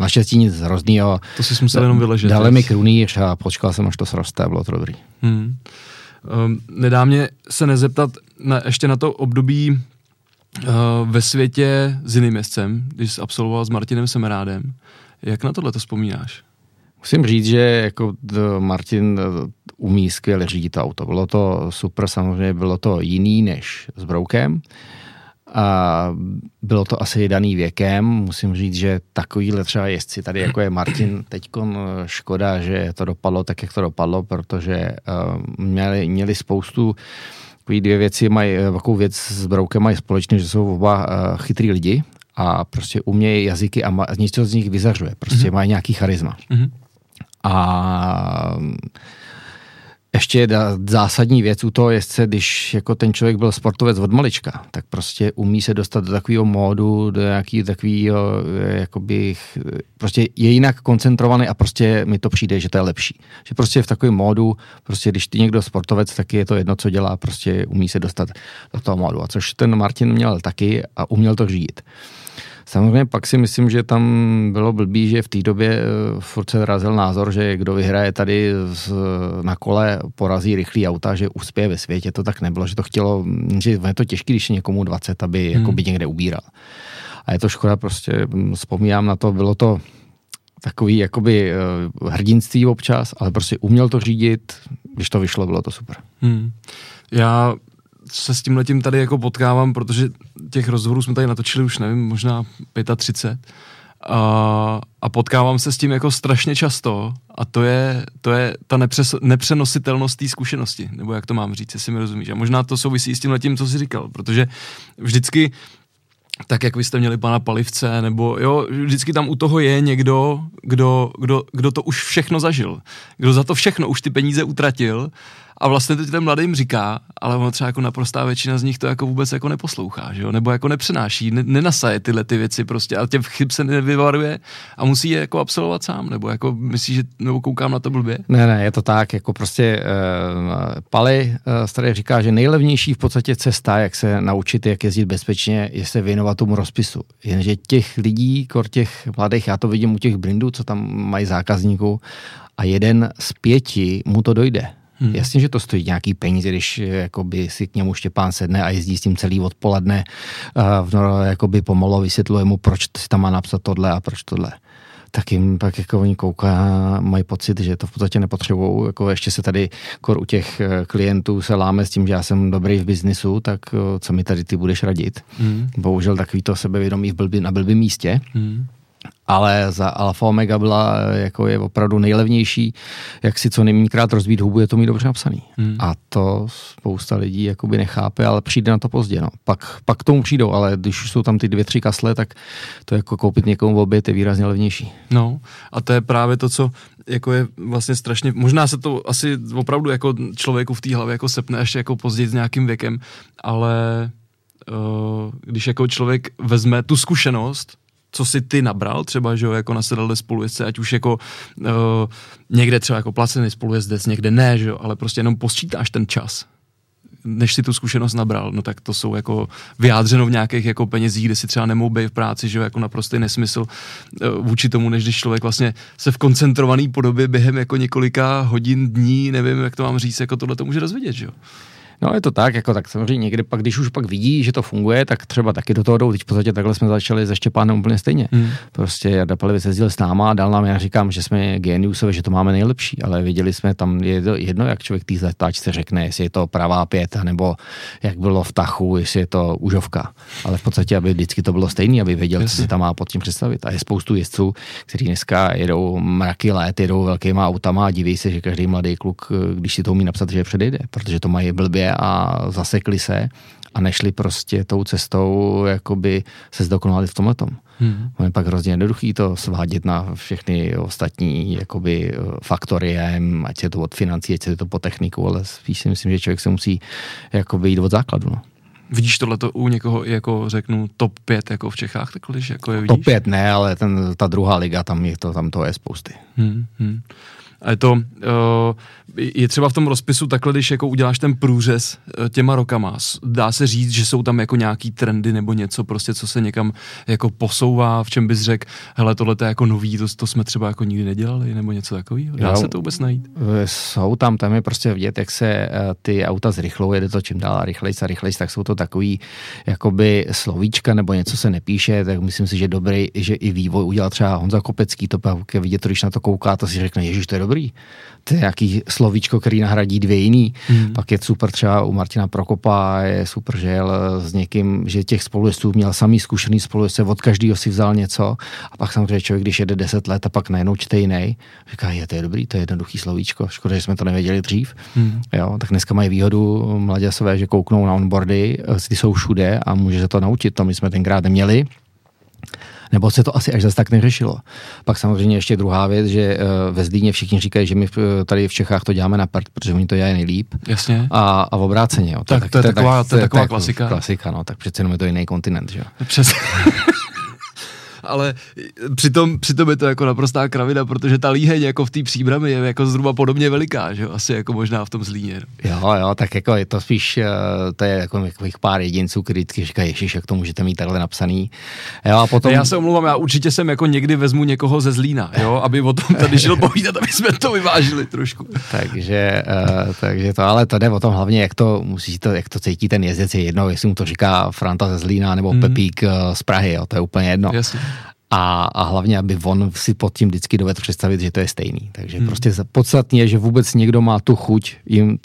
naštěstí nic hroznýho. To si musel jenom vyležet. Dále mi krunýř a počkal jsem, až to sroste, bylo to dobrý. Nedá mě se nezeptat ještě na to období ve světě s jiným jezdcem, když jsi absolvoval s Martinem Semerádem. Jak na tohle to vzpomínáš? Musím říct, že jako Martin umí skvěle řídit auto. Bylo to super, samozřejmě bylo to jiný než s Broukem. A bylo to asi daný věkem. Musím říct, že takovýhle třeba jezdci tady, jako je Martin, teďkon škoda, že to dopadlo tak, jak to dopadlo, protože měli spoustu takový dvě věci, mají takovou věc s Broukem mají společně, že jsou oba chytrý lidi a prostě umějí jazyky a něco z nich vyzařuje. Prostě mají nějaký charisma. A ještě zásadní věc u toho jezdce, když jako ten člověk byl sportovec od malička, tak prostě umí se dostat do takového módu, do nějakého takového, jakoby, prostě je jinak koncentrovaný a prostě mi to přijde, že to je lepší. Že prostě v takovém módu, prostě když ty někdo sportovec, tak je to jedno, co dělá, prostě umí se dostat do toho módu. A což ten Martin měl taky a uměl to řídit. Samozřejmě pak si myslím, že tam bylo blbý, že v té době furt se razil názor, že kdo vyhraje tady na kole, porazí rychlý auta, že uspěje ve světě, to tak nebylo, že to chtělo, že je to těžké, když je někomu 20, aby jako by někde ubíral. A je to škoda, prostě vzpomínám na to, bylo to takový jakoby hrdinství občas, ale prostě uměl to řídit, když to vyšlo, bylo to super. Já se s tímhletím tady jako potkávám, protože těch rozhovorů jsme tady natočili už, nevím, možná 35 a potkávám se s tím jako strašně často a to je ta nepřenositelnost té zkušenosti, nebo jak to mám říct, jestli mi rozumíš. A možná to souvisí s tímhletím, co jsi říkal, protože vždycky tak, jak vy jste měli pana Palivce, nebo jo, vždycky tam u toho je někdo, kdo to už všechno zažil, kdo za to všechno už ty peníze utratil. A vlastně to těm mladým říká, ale ono třeba jako naprostá většina z nich to jako vůbec jako neposlouchá, že jo? Nebo jako nepřenáší, nenasaje tyhle ty věci prostě, ale těch chyb se nevyvaruje a musí je jako absolvovat sám, nebo jako myslíš, že nebo koukám na to blbě? Ne, je to tak, jako prostě Pali starý říká, že nejlevnější v podstatě cesta, jak se naučit, jak jezdit bezpečně, je se věnovat tomu rozpisu. Jenže těch lidí, těch mladých, já to vidím u těch Brindů, co tam mají zákazníků, a jeden z 5 mu to dojde. Jasně, že to stojí nějaký peníze, když jakoby si k němu Štěpán sedne a jezdí s tím celý odpoledne, jakoby pomalu vysvětluje mu, proč si tam má napsat tohle a proč tohle. Tak jim pak jako oni koukají a mají pocit, že to v podstatě nepotřebují. Jako ještě se tady u těch klientů se láme s tím, že já jsem dobrý v biznisu, tak co mi tady ty budeš radit? Bohužel takový to sebevědomí na blbým místě. Ale za Alfa Omega byla, jako je opravdu nejlevnější, jak si co nejménkrát rozbít hubu, je to mít dobře napsaný. A to spousta lidí jakoby nechápe, ale přijde na to pozdě. No. Pak k tomu přijdou, ale když už jsou tam ty 2-3 kasle, tak to jako koupit někomu v oběd je výrazně levnější. No a to je právě to, co jako je vlastně strašně, možná se to asi opravdu jako člověku v té hlavě jako sepne ještě jako později s nějakým věkem, ale když jako člověk vezme tu zkušenost, co si ty nabral, třeba, že jo, jako nasedal spolujezdce, ať už jako někde třeba jako placený spolujezdec, někde ne, že jo, ale prostě jenom posčítáš ten čas, než si tu zkušenost nabral, no tak to jsou jako vyjádřeno v nějakých jako penězích, kde si třeba nemohou být v práci, že jo, jako naprostý nesmysl vůči tomu, než když člověk vlastně se v koncentrovaný podobě během jako několika hodin, dní, nevím, jak to mám říct, jako tohle to může rozvidět, že jo. No je to tak, jako tak samozřejmě někdy pak, když už pak vidí, že to funguje, tak třeba taky do toho jdou. Teď v podstatě takhle jsme začali se Štěpánem úplně stejně. Prostě Jarda Palivec jezdil s náma a dal nám, já říkám, že jsme géniusové, že to máme nejlepší, ale viděli jsme tam jedno, jak člověk té zatáčce řekne, jestli je to pravá pěta, nebo jak bylo v tachu, jestli je to užovka. Ale v podstatě, aby vždycky to bylo stejný, aby věděl, co si tam má pod tím představit. A je spoustu jezdců, kteří dneska jedou mraky let, jedou velkýma autama a diví se, že každý mladý kluk, když si to umí napsat, že je předejde, protože to mají blbě a zasekli se a nešli prostě tou cestou, jakoby se zdokonali v tomhletom. On je pak hrozně jednoduchý to svádět na všechny ostatní jakoby faktory, ať je to od financí, ať je to po techniku, ale spíš si myslím, že člověk se musí jakoby jít od základu. No. Vidíš tohleto u někoho, jako řeknu, top 5 jako v Čechách, tak když jako je vidíš? Top 5 ne, ale ta druhá liga, tam je to, tam toho je spousty. A je třeba v tom rozpisu takhle, když jako uděláš ten průřez těma rokama, dá se říct, že jsou tam jako nějaký trendy nebo něco prostě, co se někam jako posouvá, v čem bys řekl, hele, tohle je jako nový, to jsme třeba jako nikdy nedělali, nebo něco takového, dá se to vůbec najít? Jsou tam, tam je prostě vidět, jak se ty auta zrychlou, jede to čím dál rychlejc a rychlejc, tak jsou to takový jakoby slovíčka nebo něco se nepíše, tak myslím si, že dobrý, že i vývoj udělal třeba Honza Kopecký, to pak vidět, když na to kouká, to si řekne, ježiš, to je dobrý, to je jaký slovíčko, který nahradí dvě jiný. Mm. Pak je super třeba u Martina Prokopa, je super, že jel s někým, že těch spolujezdců měl samý zkušený spolujezdce, od každého si vzal něco a pak samozřejmě člověk, když jede 10 let a pak najednou čte jiný, říká, je, to je dobrý, to je jednoduchý slovíčko, škoda, že jsme to nevěděli dřív. Mm. Jo, tak dneska mají výhodu mladěsové, že kouknou na onboardy, ty jsou všude a může se to naučit, to my jsme tenkrát neměli. Nebo se to asi až zase tak neřešilo. Pak samozřejmě ještě druhá věc, že ve Zlíně všichni říkají, že my tady v Čechách to děláme na prd, protože oni to dělají nejlíp. Jasně. A v obráceně. Jo. Tak to je taková klasika. Klasika, no, tak přece jenom je to jiný kontinent, že jo. Přesně. Ale přitom je to jako naprostá kravina, protože ta Líheň jako v té Příbrami je jako zhruba podobně veliká, že jo, asi jako možná v tom Zlíně. Jo, tak jako je to spíš, to je jako pár jedinců, který říkají, ježiš, jak to můžete mít takhle napsaný. Jo, a potom... Já se omluvám, já určitě jsem jako někdy vezmu někoho ze Zlína, jo, aby o tom tady šel povídat, aby jsme to vyvážili trošku. Takže to, ale to jde o tom hlavně, jak to cítí ten jezdec, je jedno, jestli mu to říká Franta ze Zlína nebo Pepík z Prahy, jo, to je úplně jedno. Jasně. A hlavně, aby on si pod tím vždycky dovedl představit, že to je stejný. Takže prostě podstatně, že vůbec někdo má tu chuť jim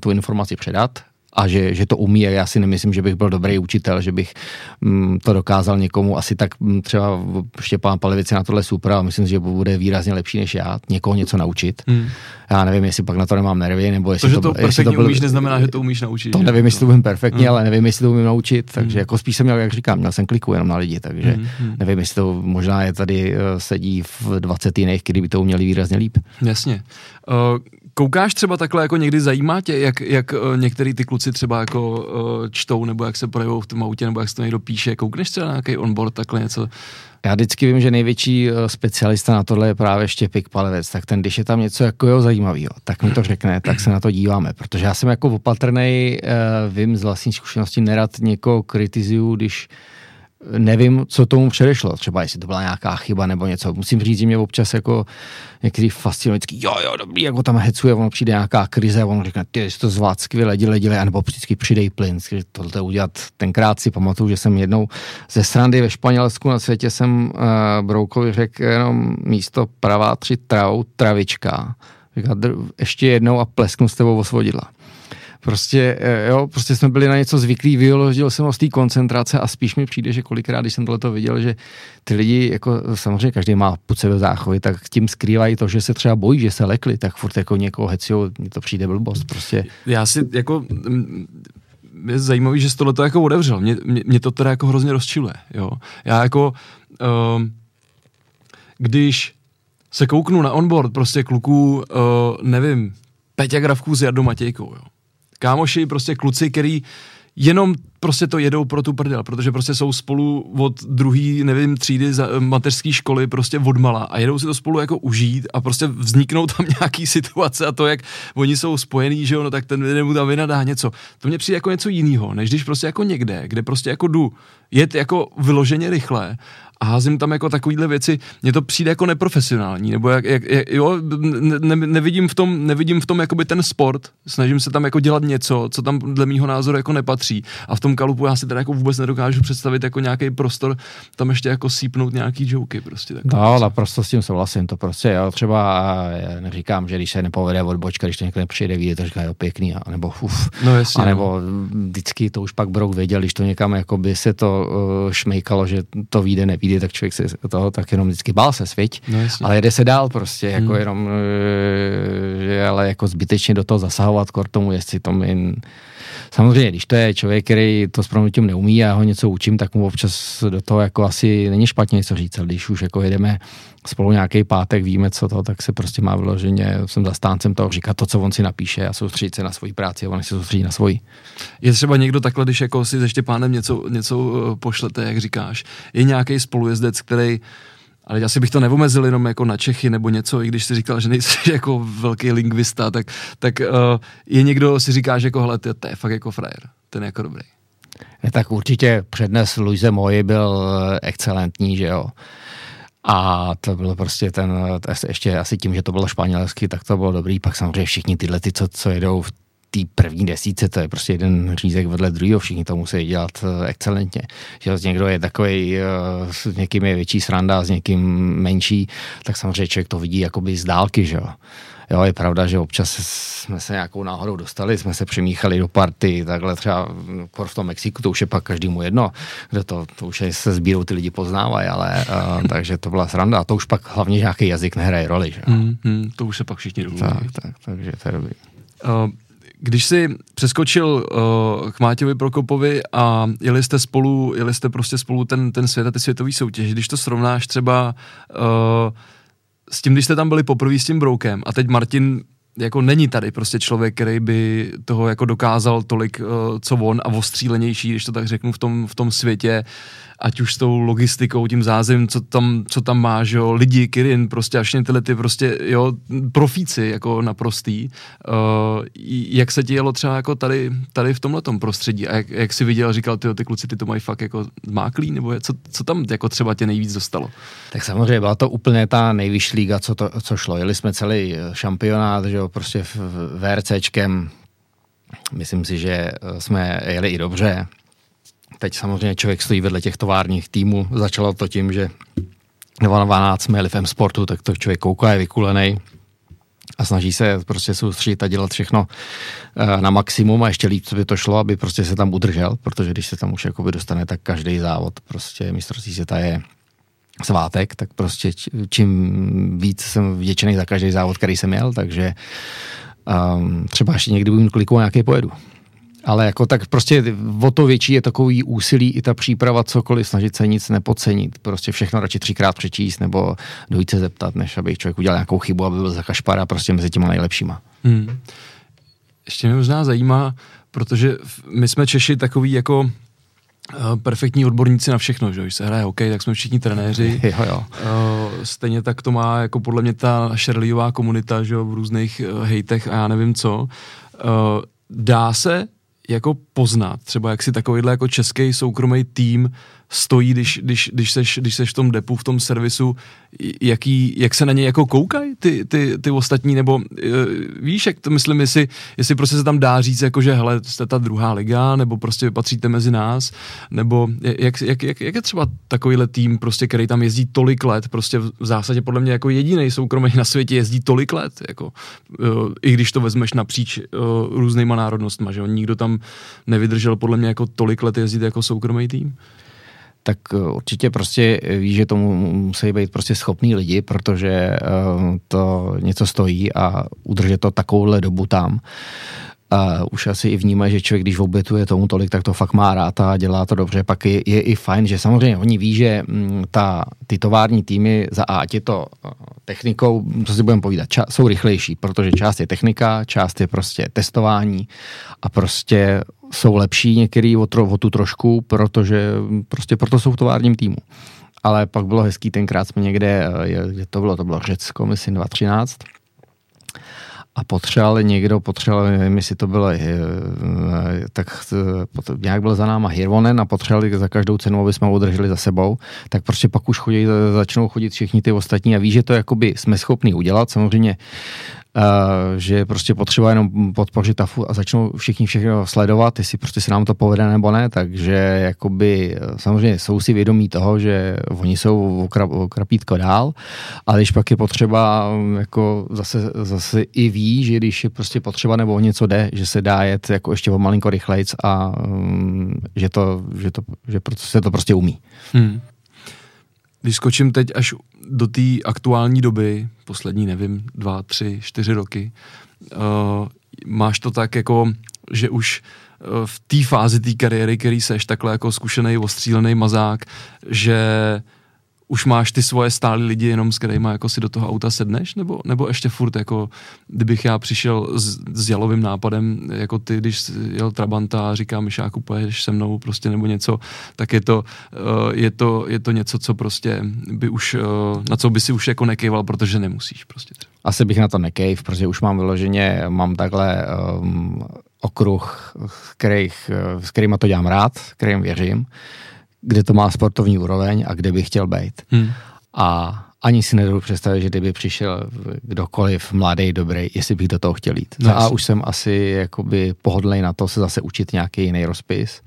tu informaci předat a že to umí. A já si nemyslím, že bych byl dobrý učitel, že bych to dokázal někomu. Asi tak třeba Štěpán Palivec je na tohle super a myslím si, že bude výrazně lepší než já někoho něco naučit. Já nevím, jestli pak na to nemám nervy, nebo jestli to perfektně umíš, neznamená, že to umíš naučit. To nevím, jestli to umím perfektně, ale nevím, jestli to umím naučit, takže jako spíš jsem měl, jak říkám, měl jsem kliku jenom na lidi, takže nevím, jestli to možná je tady sedí v 20 jiných, kteří by to uměli výrazně líp. Jasně. Koukáš třeba takhle, jako někdy zajímá tě, jak některý ty kluci třeba jako čtou, nebo jak se projevují v tom autě, nebo jak se to někdo píše, koukneš třeba na nějaký onboard, takhle něco? Já vždycky vím, že největší specialista na tohle je právě Štěpík Palivec, tak ten, když je tam něco jako zajímavého, tak mi to řekne, tak se na to díváme, protože já jsem jako opatrnej, vím z vlastní zkušenosti, nerad někoho kritizuju, když nevím, co tomu předešlo, třeba jestli to byla nějaká chyba nebo něco. Musím říct, že mě občas jako někdy fascinující, jo, dobrý, jako tam hecuje, ono přijde nějaká krize, on řekne, ty jsi to zvlád skvěle, dělej, anebo vždycky přidej plyn, tohle udělat. Tenkrát si pamatuju, že jsem jednou ze srandy ve Španělsku na světě jsem Broukovi řekl jenom místo pravá 3 travou, travička. Říkal, ještě jednou a plesknu s tebou o svodidla. Prostě jsme byli na něco zvyklí, vyložil jsem ho z té koncentrace a spíš mi přijde, že kolikrát, když jsem tohleto viděl, že ty lidi, jako samozřejmě každý má pod sebe záchovy, tak tím skrývají to, že se třeba bojí, že se lekli, tak furt jako někoho hecujou, mně to přijde blbost prostě. Já si jako... Je zajímavý, že jsi tohleto jako odevřel, mě to teda jako hrozně rozčiluje, jo. Já jako... když se kouknu na onboard prostě kluků, nevím, Peťa Gravků s Jardou Matějkou, jo. Kámoši, prostě kluci, který jenom prostě to jedou pro tu prdel, protože prostě jsou spolu od druhý, nevím, třídy mateřské školy prostě odmala a jedou si to spolu jako užít a prostě vzniknou tam nějaký situace a to, jak oni jsou spojení, že jo, no tak ten jeden mu tam vynadá něco. To mně přijde jako něco jiného, než když prostě jako někde, kde prostě jako jdu, jet jako vyloženě rychle a házím tam jako takovýhle věci, mně to přijde jako neprofesionální, nebo nevidím v tom jakoby ten sport, snažím se tam jako dělat něco, co tam dle mýho názoru jako nepatří. A v tom kalupu já si teda jako vůbec nedokážu představit jako nějaký prostor, tam ještě jako sípnout nějaký joky prostě. No, ale prostě s tím souhlasím, to prostě, jo, třeba já neříkám, že když se nepovede odbočka, když to někdo nepřijde vidět, to říká, jo, pěkný, anebo uf, no, jasně, anebo vždycky to už pak Brouk věděl, když to někam jakoby se to šmejkalo, že to vyjde, nevíde, tak člověk se toho tak jenom vždycky bál se, svěť, no, ale jede se dál prostě, jako jenom, ale jako zbytečně do toho zasahovat k tomu jezdci, to mi... Samozřejmě, když to je člověk, který to s proměnutím neumí a já ho něco učím, tak mu občas do toho jako asi není špatně něco říct, ale když už jako jedeme spolu nějaký pátek, víme co to, tak se prostě má vyloženě, jsem zastáncem toho, říkat to, co on si napíše a soustředit se na svoji práci a on se soustředí na svoji. Je třeba někdo takhle, když jako si se Štěpánem něco pošlete, jak říkáš, je nějaký spolujezdec, který Ale asi bych to neomezil jenom jako na Čechy nebo něco, i když si říkal, že nejsi jako velký lingvista, tak je někdo, si říkáš jako, hele, to je fakt jako frajer, ten je jako dobrý. Tak určitě přednes Luise Moyi byl excelentní, že jo. A to bylo prostě ještě asi tím, že to bylo španělsky, tak to bylo dobrý. Pak samozřejmě všichni tyhle, co jedou v té první desíce, to je prostě jeden řízek vedle druhého, všichni to musí dělat excelentně. Že někdo je takovej, s někým je větší sranda, s někým menší, tak samozřejmě člověk to vidí jakoby z dálky, že jo. Jo, je pravda, že občas jsme se nějakou náhodou dostali, jsme se přimíchali do party, takhle třeba v tom Mexiku, to už je pak každému jedno, kde to už je, se sbírou ty lidi poznávají, ale takže to byla sranda. A to už pak hlavně nějaký jazyk nehraje roli, že? To už se pak všichni domluví. Tak, takže to je dobrý. Když jsi přeskočil k Mátěvi Prokopovi a jeli jste prostě spolu ten svět a ty světový soutěž, když to srovnáš třeba s tím, když jste tam byli poprvé s tím Broukem a teď Martin jako není tady prostě člověk, který by toho jako dokázal tolik, co on a ostřílenější, když to tak řeknu, v tom světě, ať už s tou logistikou, tím zázemím, co tam máš, jo, lidi, Kirin, prostě až tyhle ty prostě, jo, profíci jako naprostý. Jak se ti jelo třeba jako tady v tomhletom prostředí a jak jsi viděl, říkal, ty kluci, ty to mají fakt jako zmáklý, nebo co tam jako třeba tě nejvíc dostalo? Tak samozřejmě byla to úplně ta nejvyšší liga, co šlo. Jeli jsme celý šampionát, že jo, prostě VRCčkem. Myslím si, že jsme jeli i dobře. Teď samozřejmě člověk stojí vedle těch továrních týmů. Začalo to tím, že 12 jsme jeli v M-sportu, tak to člověk kouká, je vykulenej a snaží se prostě soustředit a dělat všechno na maximum a ještě líp, co by to šlo, aby prostě se tam udržel, protože když se tam už jakoby dostane, tak každý závod prostě mistrovství světa je svátek, tak prostě čím víc jsem vděčený za každý závod, který jsem jel, takže třeba ještě někdy budu klikou nějaký pojedu. Ale jako tak prostě o to větší je takový úsilí i ta příprava, cokoliv, snažit se nic nepodcenit. Prostě všechno radši 3x přečíst nebo dojít se zeptat, než aby člověk udělal nějakou chybu, aby byl za kašpara prostě mezi těma nejlepšíma. Ještě mě možná zajímá, protože my jsme Češi takový jako perfektní odborníci na všechno, že? Když se hraje hokej, tak jsme všichni trenéři. Jo. Stejně tak to má jako podle mě ta Shirleyová komunita, že? V různých hejtech a já nevím co. Dá se jako poznat, třeba jak si takovýhle jako český soukromý tým stojí, když seš v tom depu, v tom servisu, jak se na něj jako koukají ty ostatní, nebo víš, jak to myslím, jestli prostě se tam dá říct, jako že hele, jste ta druhá liga, nebo prostě patříte mezi nás, nebo jak je třeba takovýhle tým, prostě, který tam jezdí tolik let, prostě v zásadě podle mě jako jedinej soukromý na světě jezdí tolik let, jako, i když to vezmeš napříč různýma národnostma, že nikdo tam nevydržel podle mě jako tolik let jezdit jako soukromý tým. Tak určitě prostě víš, že tomu musí být prostě schopný lidi, protože to něco stojí a udržet to takovouhle dobu tam. Už asi i vnímají, že člověk, když obětuje tomu tolik, tak to fakt má rád a dělá to dobře. Pak je i fajn, že samozřejmě oni ví, že ty tovární týmy za A tě to technikou, co si budeme povídat, jsou rychlejší, protože část je technika, část je prostě testování a prostě jsou lepší některý o tu trošku, protože prostě proto jsou v továrním týmu. Ale pak bylo hezký, tenkrát jsme někde, kde to bylo Řecko, myslím 2013, a potřeboval, nevím, jestli to bylo, tak nějak byl za náma Hirvonen a potřebovali za každou cenu, aby jsme ho udrželi za sebou, tak prostě pak už začnou chodit všichni ty ostatní a ví, že to jakoby jsme schopni udělat, samozřejmě, že je prostě potřeba jenom podpořit tafu a začnou všichni všechno sledovat, jestli prostě se nám to povede nebo ne, takže jakoby samozřejmě jsou si vědomí toho, že oni jsou o krapítko dál, ale když pak je potřeba, jako zase i ví, že když je prostě potřeba nebo o něco jde, že se dá jet jako ještě o malinko rychlejc a že se to prostě umí. Když skočím teď až do té aktuální doby, poslední, nevím, 2, 3, 4 roky, máš to tak jako, že už v té fázi té kariéry, který seš takhle jako zkušenej, ostřílený mazák, že už máš ty svoje stálí lidi, jenom s kterýma jako si do toho auta sedneš, nebo ještě furt jako, kdybych já přišel s jalovým nápadem, jako ty, když jel Trabanta a říká Mišáku, pojedeš se mnou prostě nebo něco, tak je to něco, co prostě by už, na co by si už jako nekejval, protože nemusíš prostě. Asi bych na to nekejv, protože už mám vyloženě, mám takhle okruh, s kterýma to dělám rád, kterým věřím, kde to má sportovní úroveň a kde bych chtěl být. A ani si nedovedu představit, že kdyby přišel kdokoliv mladý, dobrý, jestli bych do toho chtěl jít. No, a už jsem asi jakoby pohodlnej na to se zase učit nějaký jiný rozpis.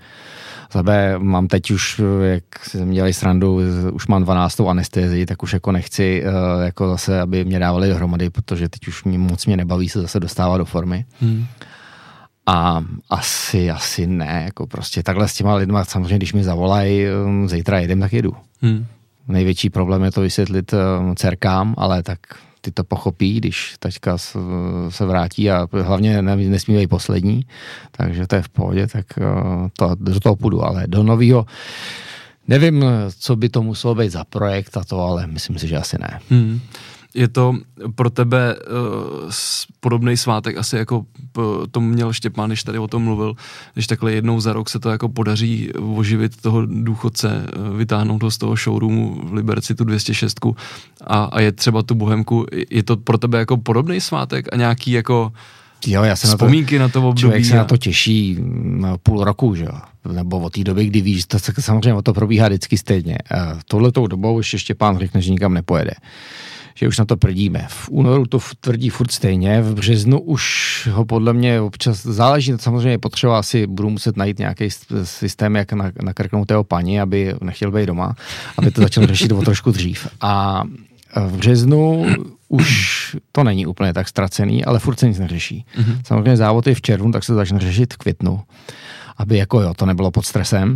Za B mám teď už, jak jsem dělali srandu, už mám 12. anestezii, tak už jako nechci jako zase, aby mě dávali dohromady, protože teď už moc mě nebaví se zase dostávat do formy. A asi ne, jako prostě takhle s těma lidma, samozřejmě, když mi zavolají, zítra jedem, tak jedu. Největší problém je to vysvětlit dcerkám, ale tak ty to pochopí, když taťka se vrátí a hlavně nesmí být poslední, takže to je v pohodě, tak to, do toho půjdu, ale do novýho, nevím, co by to muselo být za projekt a to, ale myslím si, že asi ne. Je to pro tebe podobný svátek, asi jako to měl Štěpán, když tady o tom mluvil, když takhle jednou za rok se to jako podaří oživit toho důchodce, vytáhnout ho z toho showroomu v Liberci, tu 206 a je třeba tu Bohemku, je to pro tebe jako podobný svátek a nějaký jako vzpomínky na to období? Člověk se na to těší půl roku, že jo? Nebo od té doby, kdy víš, to samozřejmě o to probíhá vždycky stejně. Touhletou dobou ještě Štěpán řekne, že nikam nepojede. Že už na to prdíme. V únoru to tvrdí furt stejně, v březnu už ho podle mě občas záleží, samozřejmě je potřeba, asi budu muset najít nějaký systém, jak nakrknout tého paní, aby nechtěl být doma, aby to začal řešit o trošku dřív. A v březnu už to není úplně tak ztracený, ale furt se nic neřeší. Samozřejmě závod je v červnu, tak se to začne řešit v květnu, aby jako jo, to nebylo pod stresem.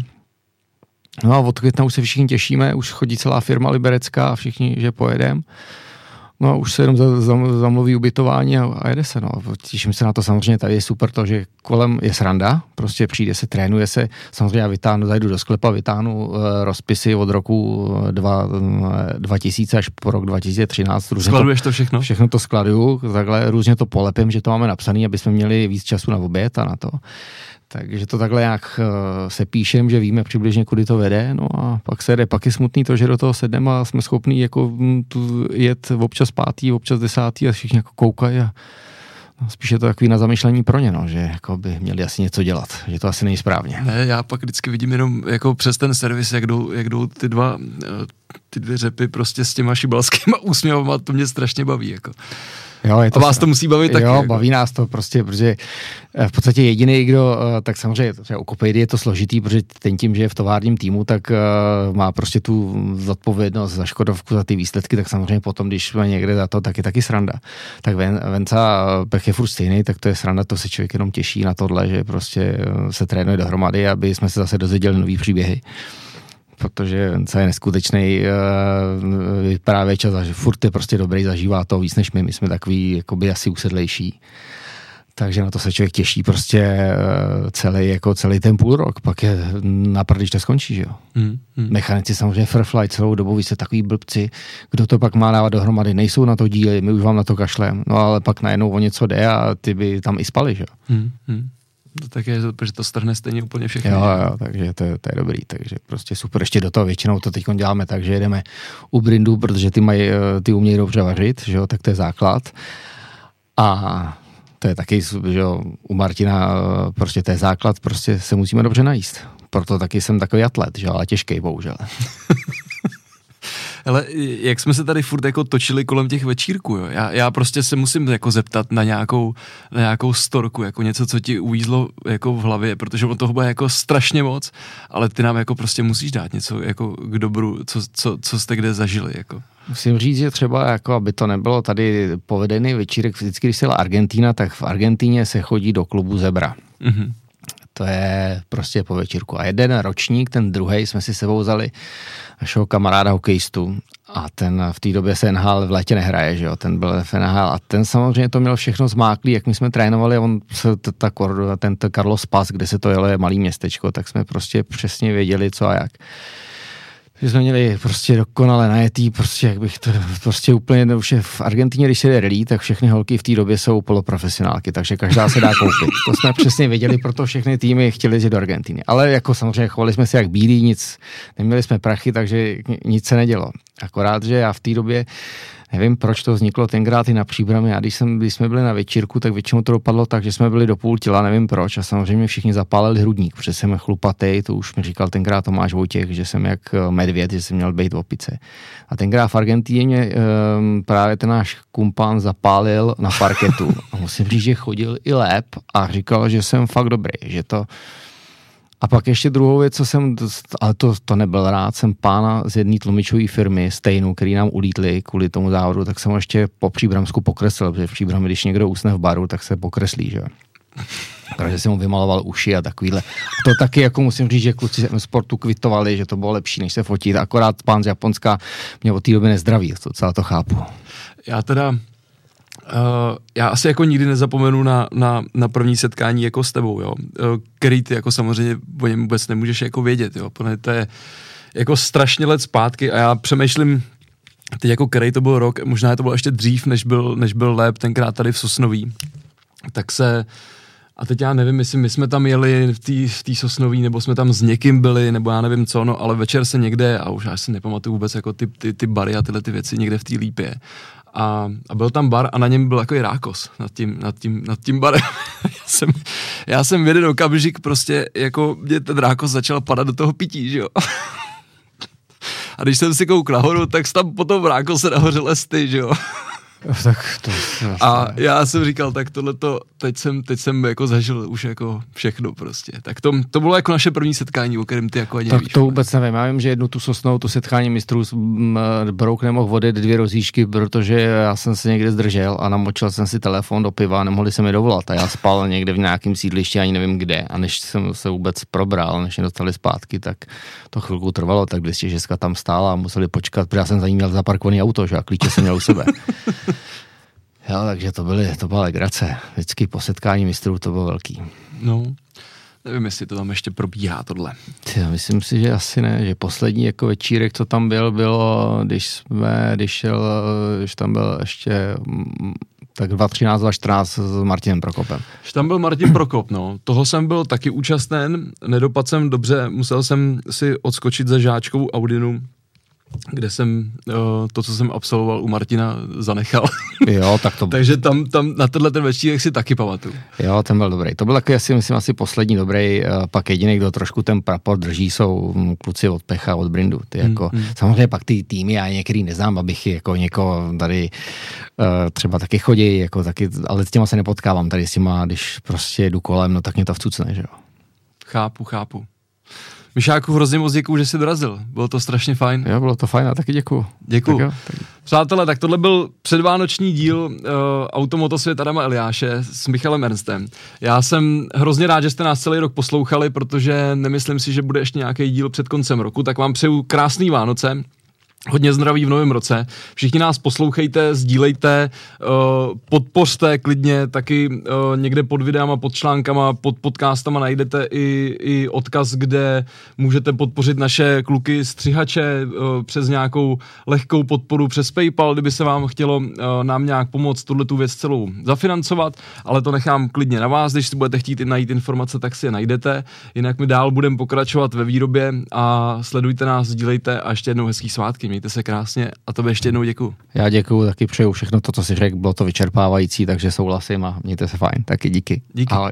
No a od května už se všichni těšíme, už chodí celá firma liberecká a všichni, že pojedem. No a už se jenom zamluví ubytování a jede se, no. Těším se na to samozřejmě, tady je super to, že kolem je sranda, prostě přijde se, trénuje se, samozřejmě já zajdu do sklepa, vytáhnu rozpisy od roku 2000 až po rok 2013. Skladuješ to všechno? Všechno to skladuju, takhle různě to polepím, že to máme napsané, aby jsme měli víc času na oběd a na to. Takže to takhle nějak se píšem, že víme přibližně, kudy to vede, no a pak se jde, pak je smutný to, že do toho sedneme a jsme schopní jako tu jet občas 5., občas 10. a všichni jako koukají a no, spíš je to takový na zamyšlení pro ně, no, že jako by měli asi něco dělat, že to asi není správně. Ne, já pak vždycky vidím jenom jako přes ten servis, jak jdou ty dvě řepy prostě s těma šibalskýma úsměvama, to mě strašně baví, jako. Jo, a vás to musí bavit taky. Jo, jako. Baví nás to prostě, protože v podstatě jediný, kdo, tak samozřejmě u Kopejdy je to složitý, protože ten tím, že je v továrním týmu, tak má prostě tu zodpovědnost za Škodovku, za ty výsledky, tak samozřejmě potom, když má někde za to, tak je taky sranda. Tak Venca Pech je furt stejný, tak to je sranda, to se člověk jenom těší na tohle, že prostě se trénuje dohromady, aby jsme se zase dozvěděli nový příběhy. Protože Venca je neskutečný vyprávěč a furt je prostě dobrý, zažívá to víc než my jsme takový jakoby asi usedlejší. Takže na to se člověk těší prostě celý ten půl rok, pak je naprdy, když to skončí, že jo. Mechanici samozřejmě frflaj celou dobu, vy jste takový blbci, kdo to pak má dávat dohromady, nejsou na to díly, my už vám na to kašlem, no ale pak najednou o něco jde a ty by tam i spali, že jo. Tak je, protože to strhne stejně úplně všechno. Jo, takže to je dobrý, takže prostě super. Ještě do toho většinou to teď děláme tak, že jedeme u Brindu, protože ty umějí dobře vařit, že jo, tak to je základ. A to je taky, že jo, u Martina prostě to je základ, prostě se musíme dobře najíst. Proto taky jsem takový atlet, že jo, ale těžký, bohužel. Ale jak jsme se tady furt jako točili kolem těch večírků, jo? Já prostě se musím jako zeptat na nějakou storku, jako něco, co ti uvízlo jako v hlavě, protože od toho bude jako strašně moc, ale ty nám jako prostě musíš dát něco jako k dobru, co jste kde zažili, jako. Musím říct, že třeba, jako, aby to nebylo tady povedený večírek, vždycky, když se jela Argentina, tak v Argentině se chodí do klubu Zebra. To je prostě po večírku. A jeden ročník, ten druhej, jsme si sebou vzali našeho kamaráda hokejistu a ten v té době se NHL v létě nehraje, že jo, ten byl v NHL a ten samozřejmě to měl všechno zmáklý, jak my jsme trénovali a on se tento Carlos Paz, kde se to jelo, je malý městečko, tak jsme prostě přesně věděli, co a jak. že jsme měli prostě dokonale najetý, prostě jak bych to, prostě úplně už v Argentině, když se jde rally, tak všechny holky v té době jsou poloprofesionálky, takže každá se dá koupit. To jsme přesně věděli, proto všechny týmy chtěli jít do Argentiny. Ale jako samozřejmě chovali jsme se jak bílí, nic, neměli jsme prachy, takže nic se nedělo. Akorát, že já v té době, nevím, proč to vzniklo tenkrát i na Příbrami. A když jsme byli na večírku, tak většinou to dopadlo tak, že jsme byli do půl těla, nevím proč. A samozřejmě všichni zapálili hrudník, protože jsem chlupatej, to už mi říkal tenkrát Tomáš Vojtěch, že jsem jak medvěd, že jsem měl být v opice. A tenkrát v Argentíně právě ten náš kumpán zapálil na parketu. A musím říct, že chodil i lép a říkal, že jsem fakt dobrý, že to... A pak ještě druhou věc, co jsem, ale to nebyl rád, jsem pána z jedné tlumičové firmy, stejnou, který nám ulítli kvůli tomu závodu, tak jsem ještě po Příbramsku pokreslil, protože v Příbrami, když někdo usne v baru, tak se pokreslí, že? Takže jsem mu vymaloval uši a takovýhle. To taky, jako musím říct, že kluci z M-sportu kvitovali, že to bylo lepší, než se fotit, akorát pán z Japonska mě od té doby nezdraví, to celá to chápu. Já asi jako nikdy nezapomenu na první setkání jako s tebou, jo, který ty jako samozřejmě o něm vůbec nemůžeš jako vědět, jo, protože to je jako strašně let zpátky a já přemýšlím teď jako který to byl rok, možná to bylo ještě dřív, než byl Léb tenkrát tady v Sosnoví, tak se, a teď já nevím, jestli my jsme tam jeli v té Sosnoví, nebo jsme tam s někým byli, nebo já nevím co, no ale večer se někde, a už já si nepamatuju vůbec jako ty bary a tyhle ty věci někde v té Lípě. A byl tam bar a na něm byl takový rákos nad tím barem. já jsem v jeden okamžik prostě, jako mě ten rákos začal padat do toho pití, že jo. A když jsem si kouk nahoru, tak tam potom rákose nahoře lesty, že jo. Tak to a já jsem říkal, tak tohleto, teď jsem jako zažil už jako všechno prostě. Tak to bylo jako naše první setkání, o kterém ty jako ani tak nevíš. To vůbec nevím, já vím, že jednu tu Sosnou, tu setkání mistrů Brouk nemohl odjet 2 rozjížky, protože já jsem se někde zdržel a namočil jsem si telefon do piva, nemohli se mi dovolat a já spal někde v nějakém sídlišti, ani nevím kde, a než jsem se vůbec probral, než mě dostali zpátky, tak to chvilku trvalo, tak 206 tam stála a museli počkat, protože já jsem za ní měl zaparkovaný auto, že? A klíče jsem měl u sebe. Jo, takže to byla legrace. Vždycky po setkání mistrů to bylo velký. No, nevím, jestli to tam ještě probíhá tohle. Já myslím si, že asi ne, že poslední jako večírek, co tam bylo, když tam byl ještě tak 2013, 2014 s Martinem Prokopem. Že tam byl Martin Prokop, no. Toho jsem byl taky účasten, nedopadl jsem dobře, musel jsem si odskočit za žáčkovou Audinu, kde jsem to, co jsem absolvoval u Martina, zanechal. Jo, tak to... Takže tam na tenhle ten večírek si taky pamatuju. Jo, ten byl dobrý. To byl taky, asi myslím, poslední dobrý, pak jediný, kdo trošku ten prapor drží, jsou kluci od Pecha, od Brindu. Ty jako, samozřejmě pak ty týmy, já některý neznám, abych jako někoho tady třeba taky chodí, jako taky, ale s těma se nepotkávám tady s těma, když prostě jdu kolem, no tak mě to vcucne, že jo. Chápu. Mišáku, hrozně moc děkuju, že jsi dorazil. Bylo to strašně fajn. Jo, bylo to fajn a taky děkuju. Tak jo, tak... Přátelé, tak tohle byl předvánoční díl Automotosvět Adama Eliáše s Michalem Ernstem. Já jsem hrozně rád, že jste nás celý rok poslouchali, protože nemyslím si, že bude ještě nějaký díl před koncem roku, tak vám přeju krásný Vánoce. Hodně zdraví v novém roce. Všichni nás poslouchejte, sdílejte, podpořte klidně, taky někde pod videama, pod článkama, pod podcastama najdete i odkaz, kde můžete podpořit naše kluky střihače přes nějakou lehkou podporu přes PayPal, kdyby se vám chtělo nám nějak pomoct tu věc celou zafinancovat, ale to nechám klidně na vás, když si budete chtít najít informace, tak si je najdete, jinak my dál budeme pokračovat ve výrobě a sledujte nás, sdílejte a ještě jednou hezký svátky. Mějte se krásně a tobě ještě jednou děkuju. Já děkuju, taky přeju všechno to, co jsi řekl, bylo to vyčerpávající, takže souhlasím a mějte se fajn, taky díky. Díky. Ahoj.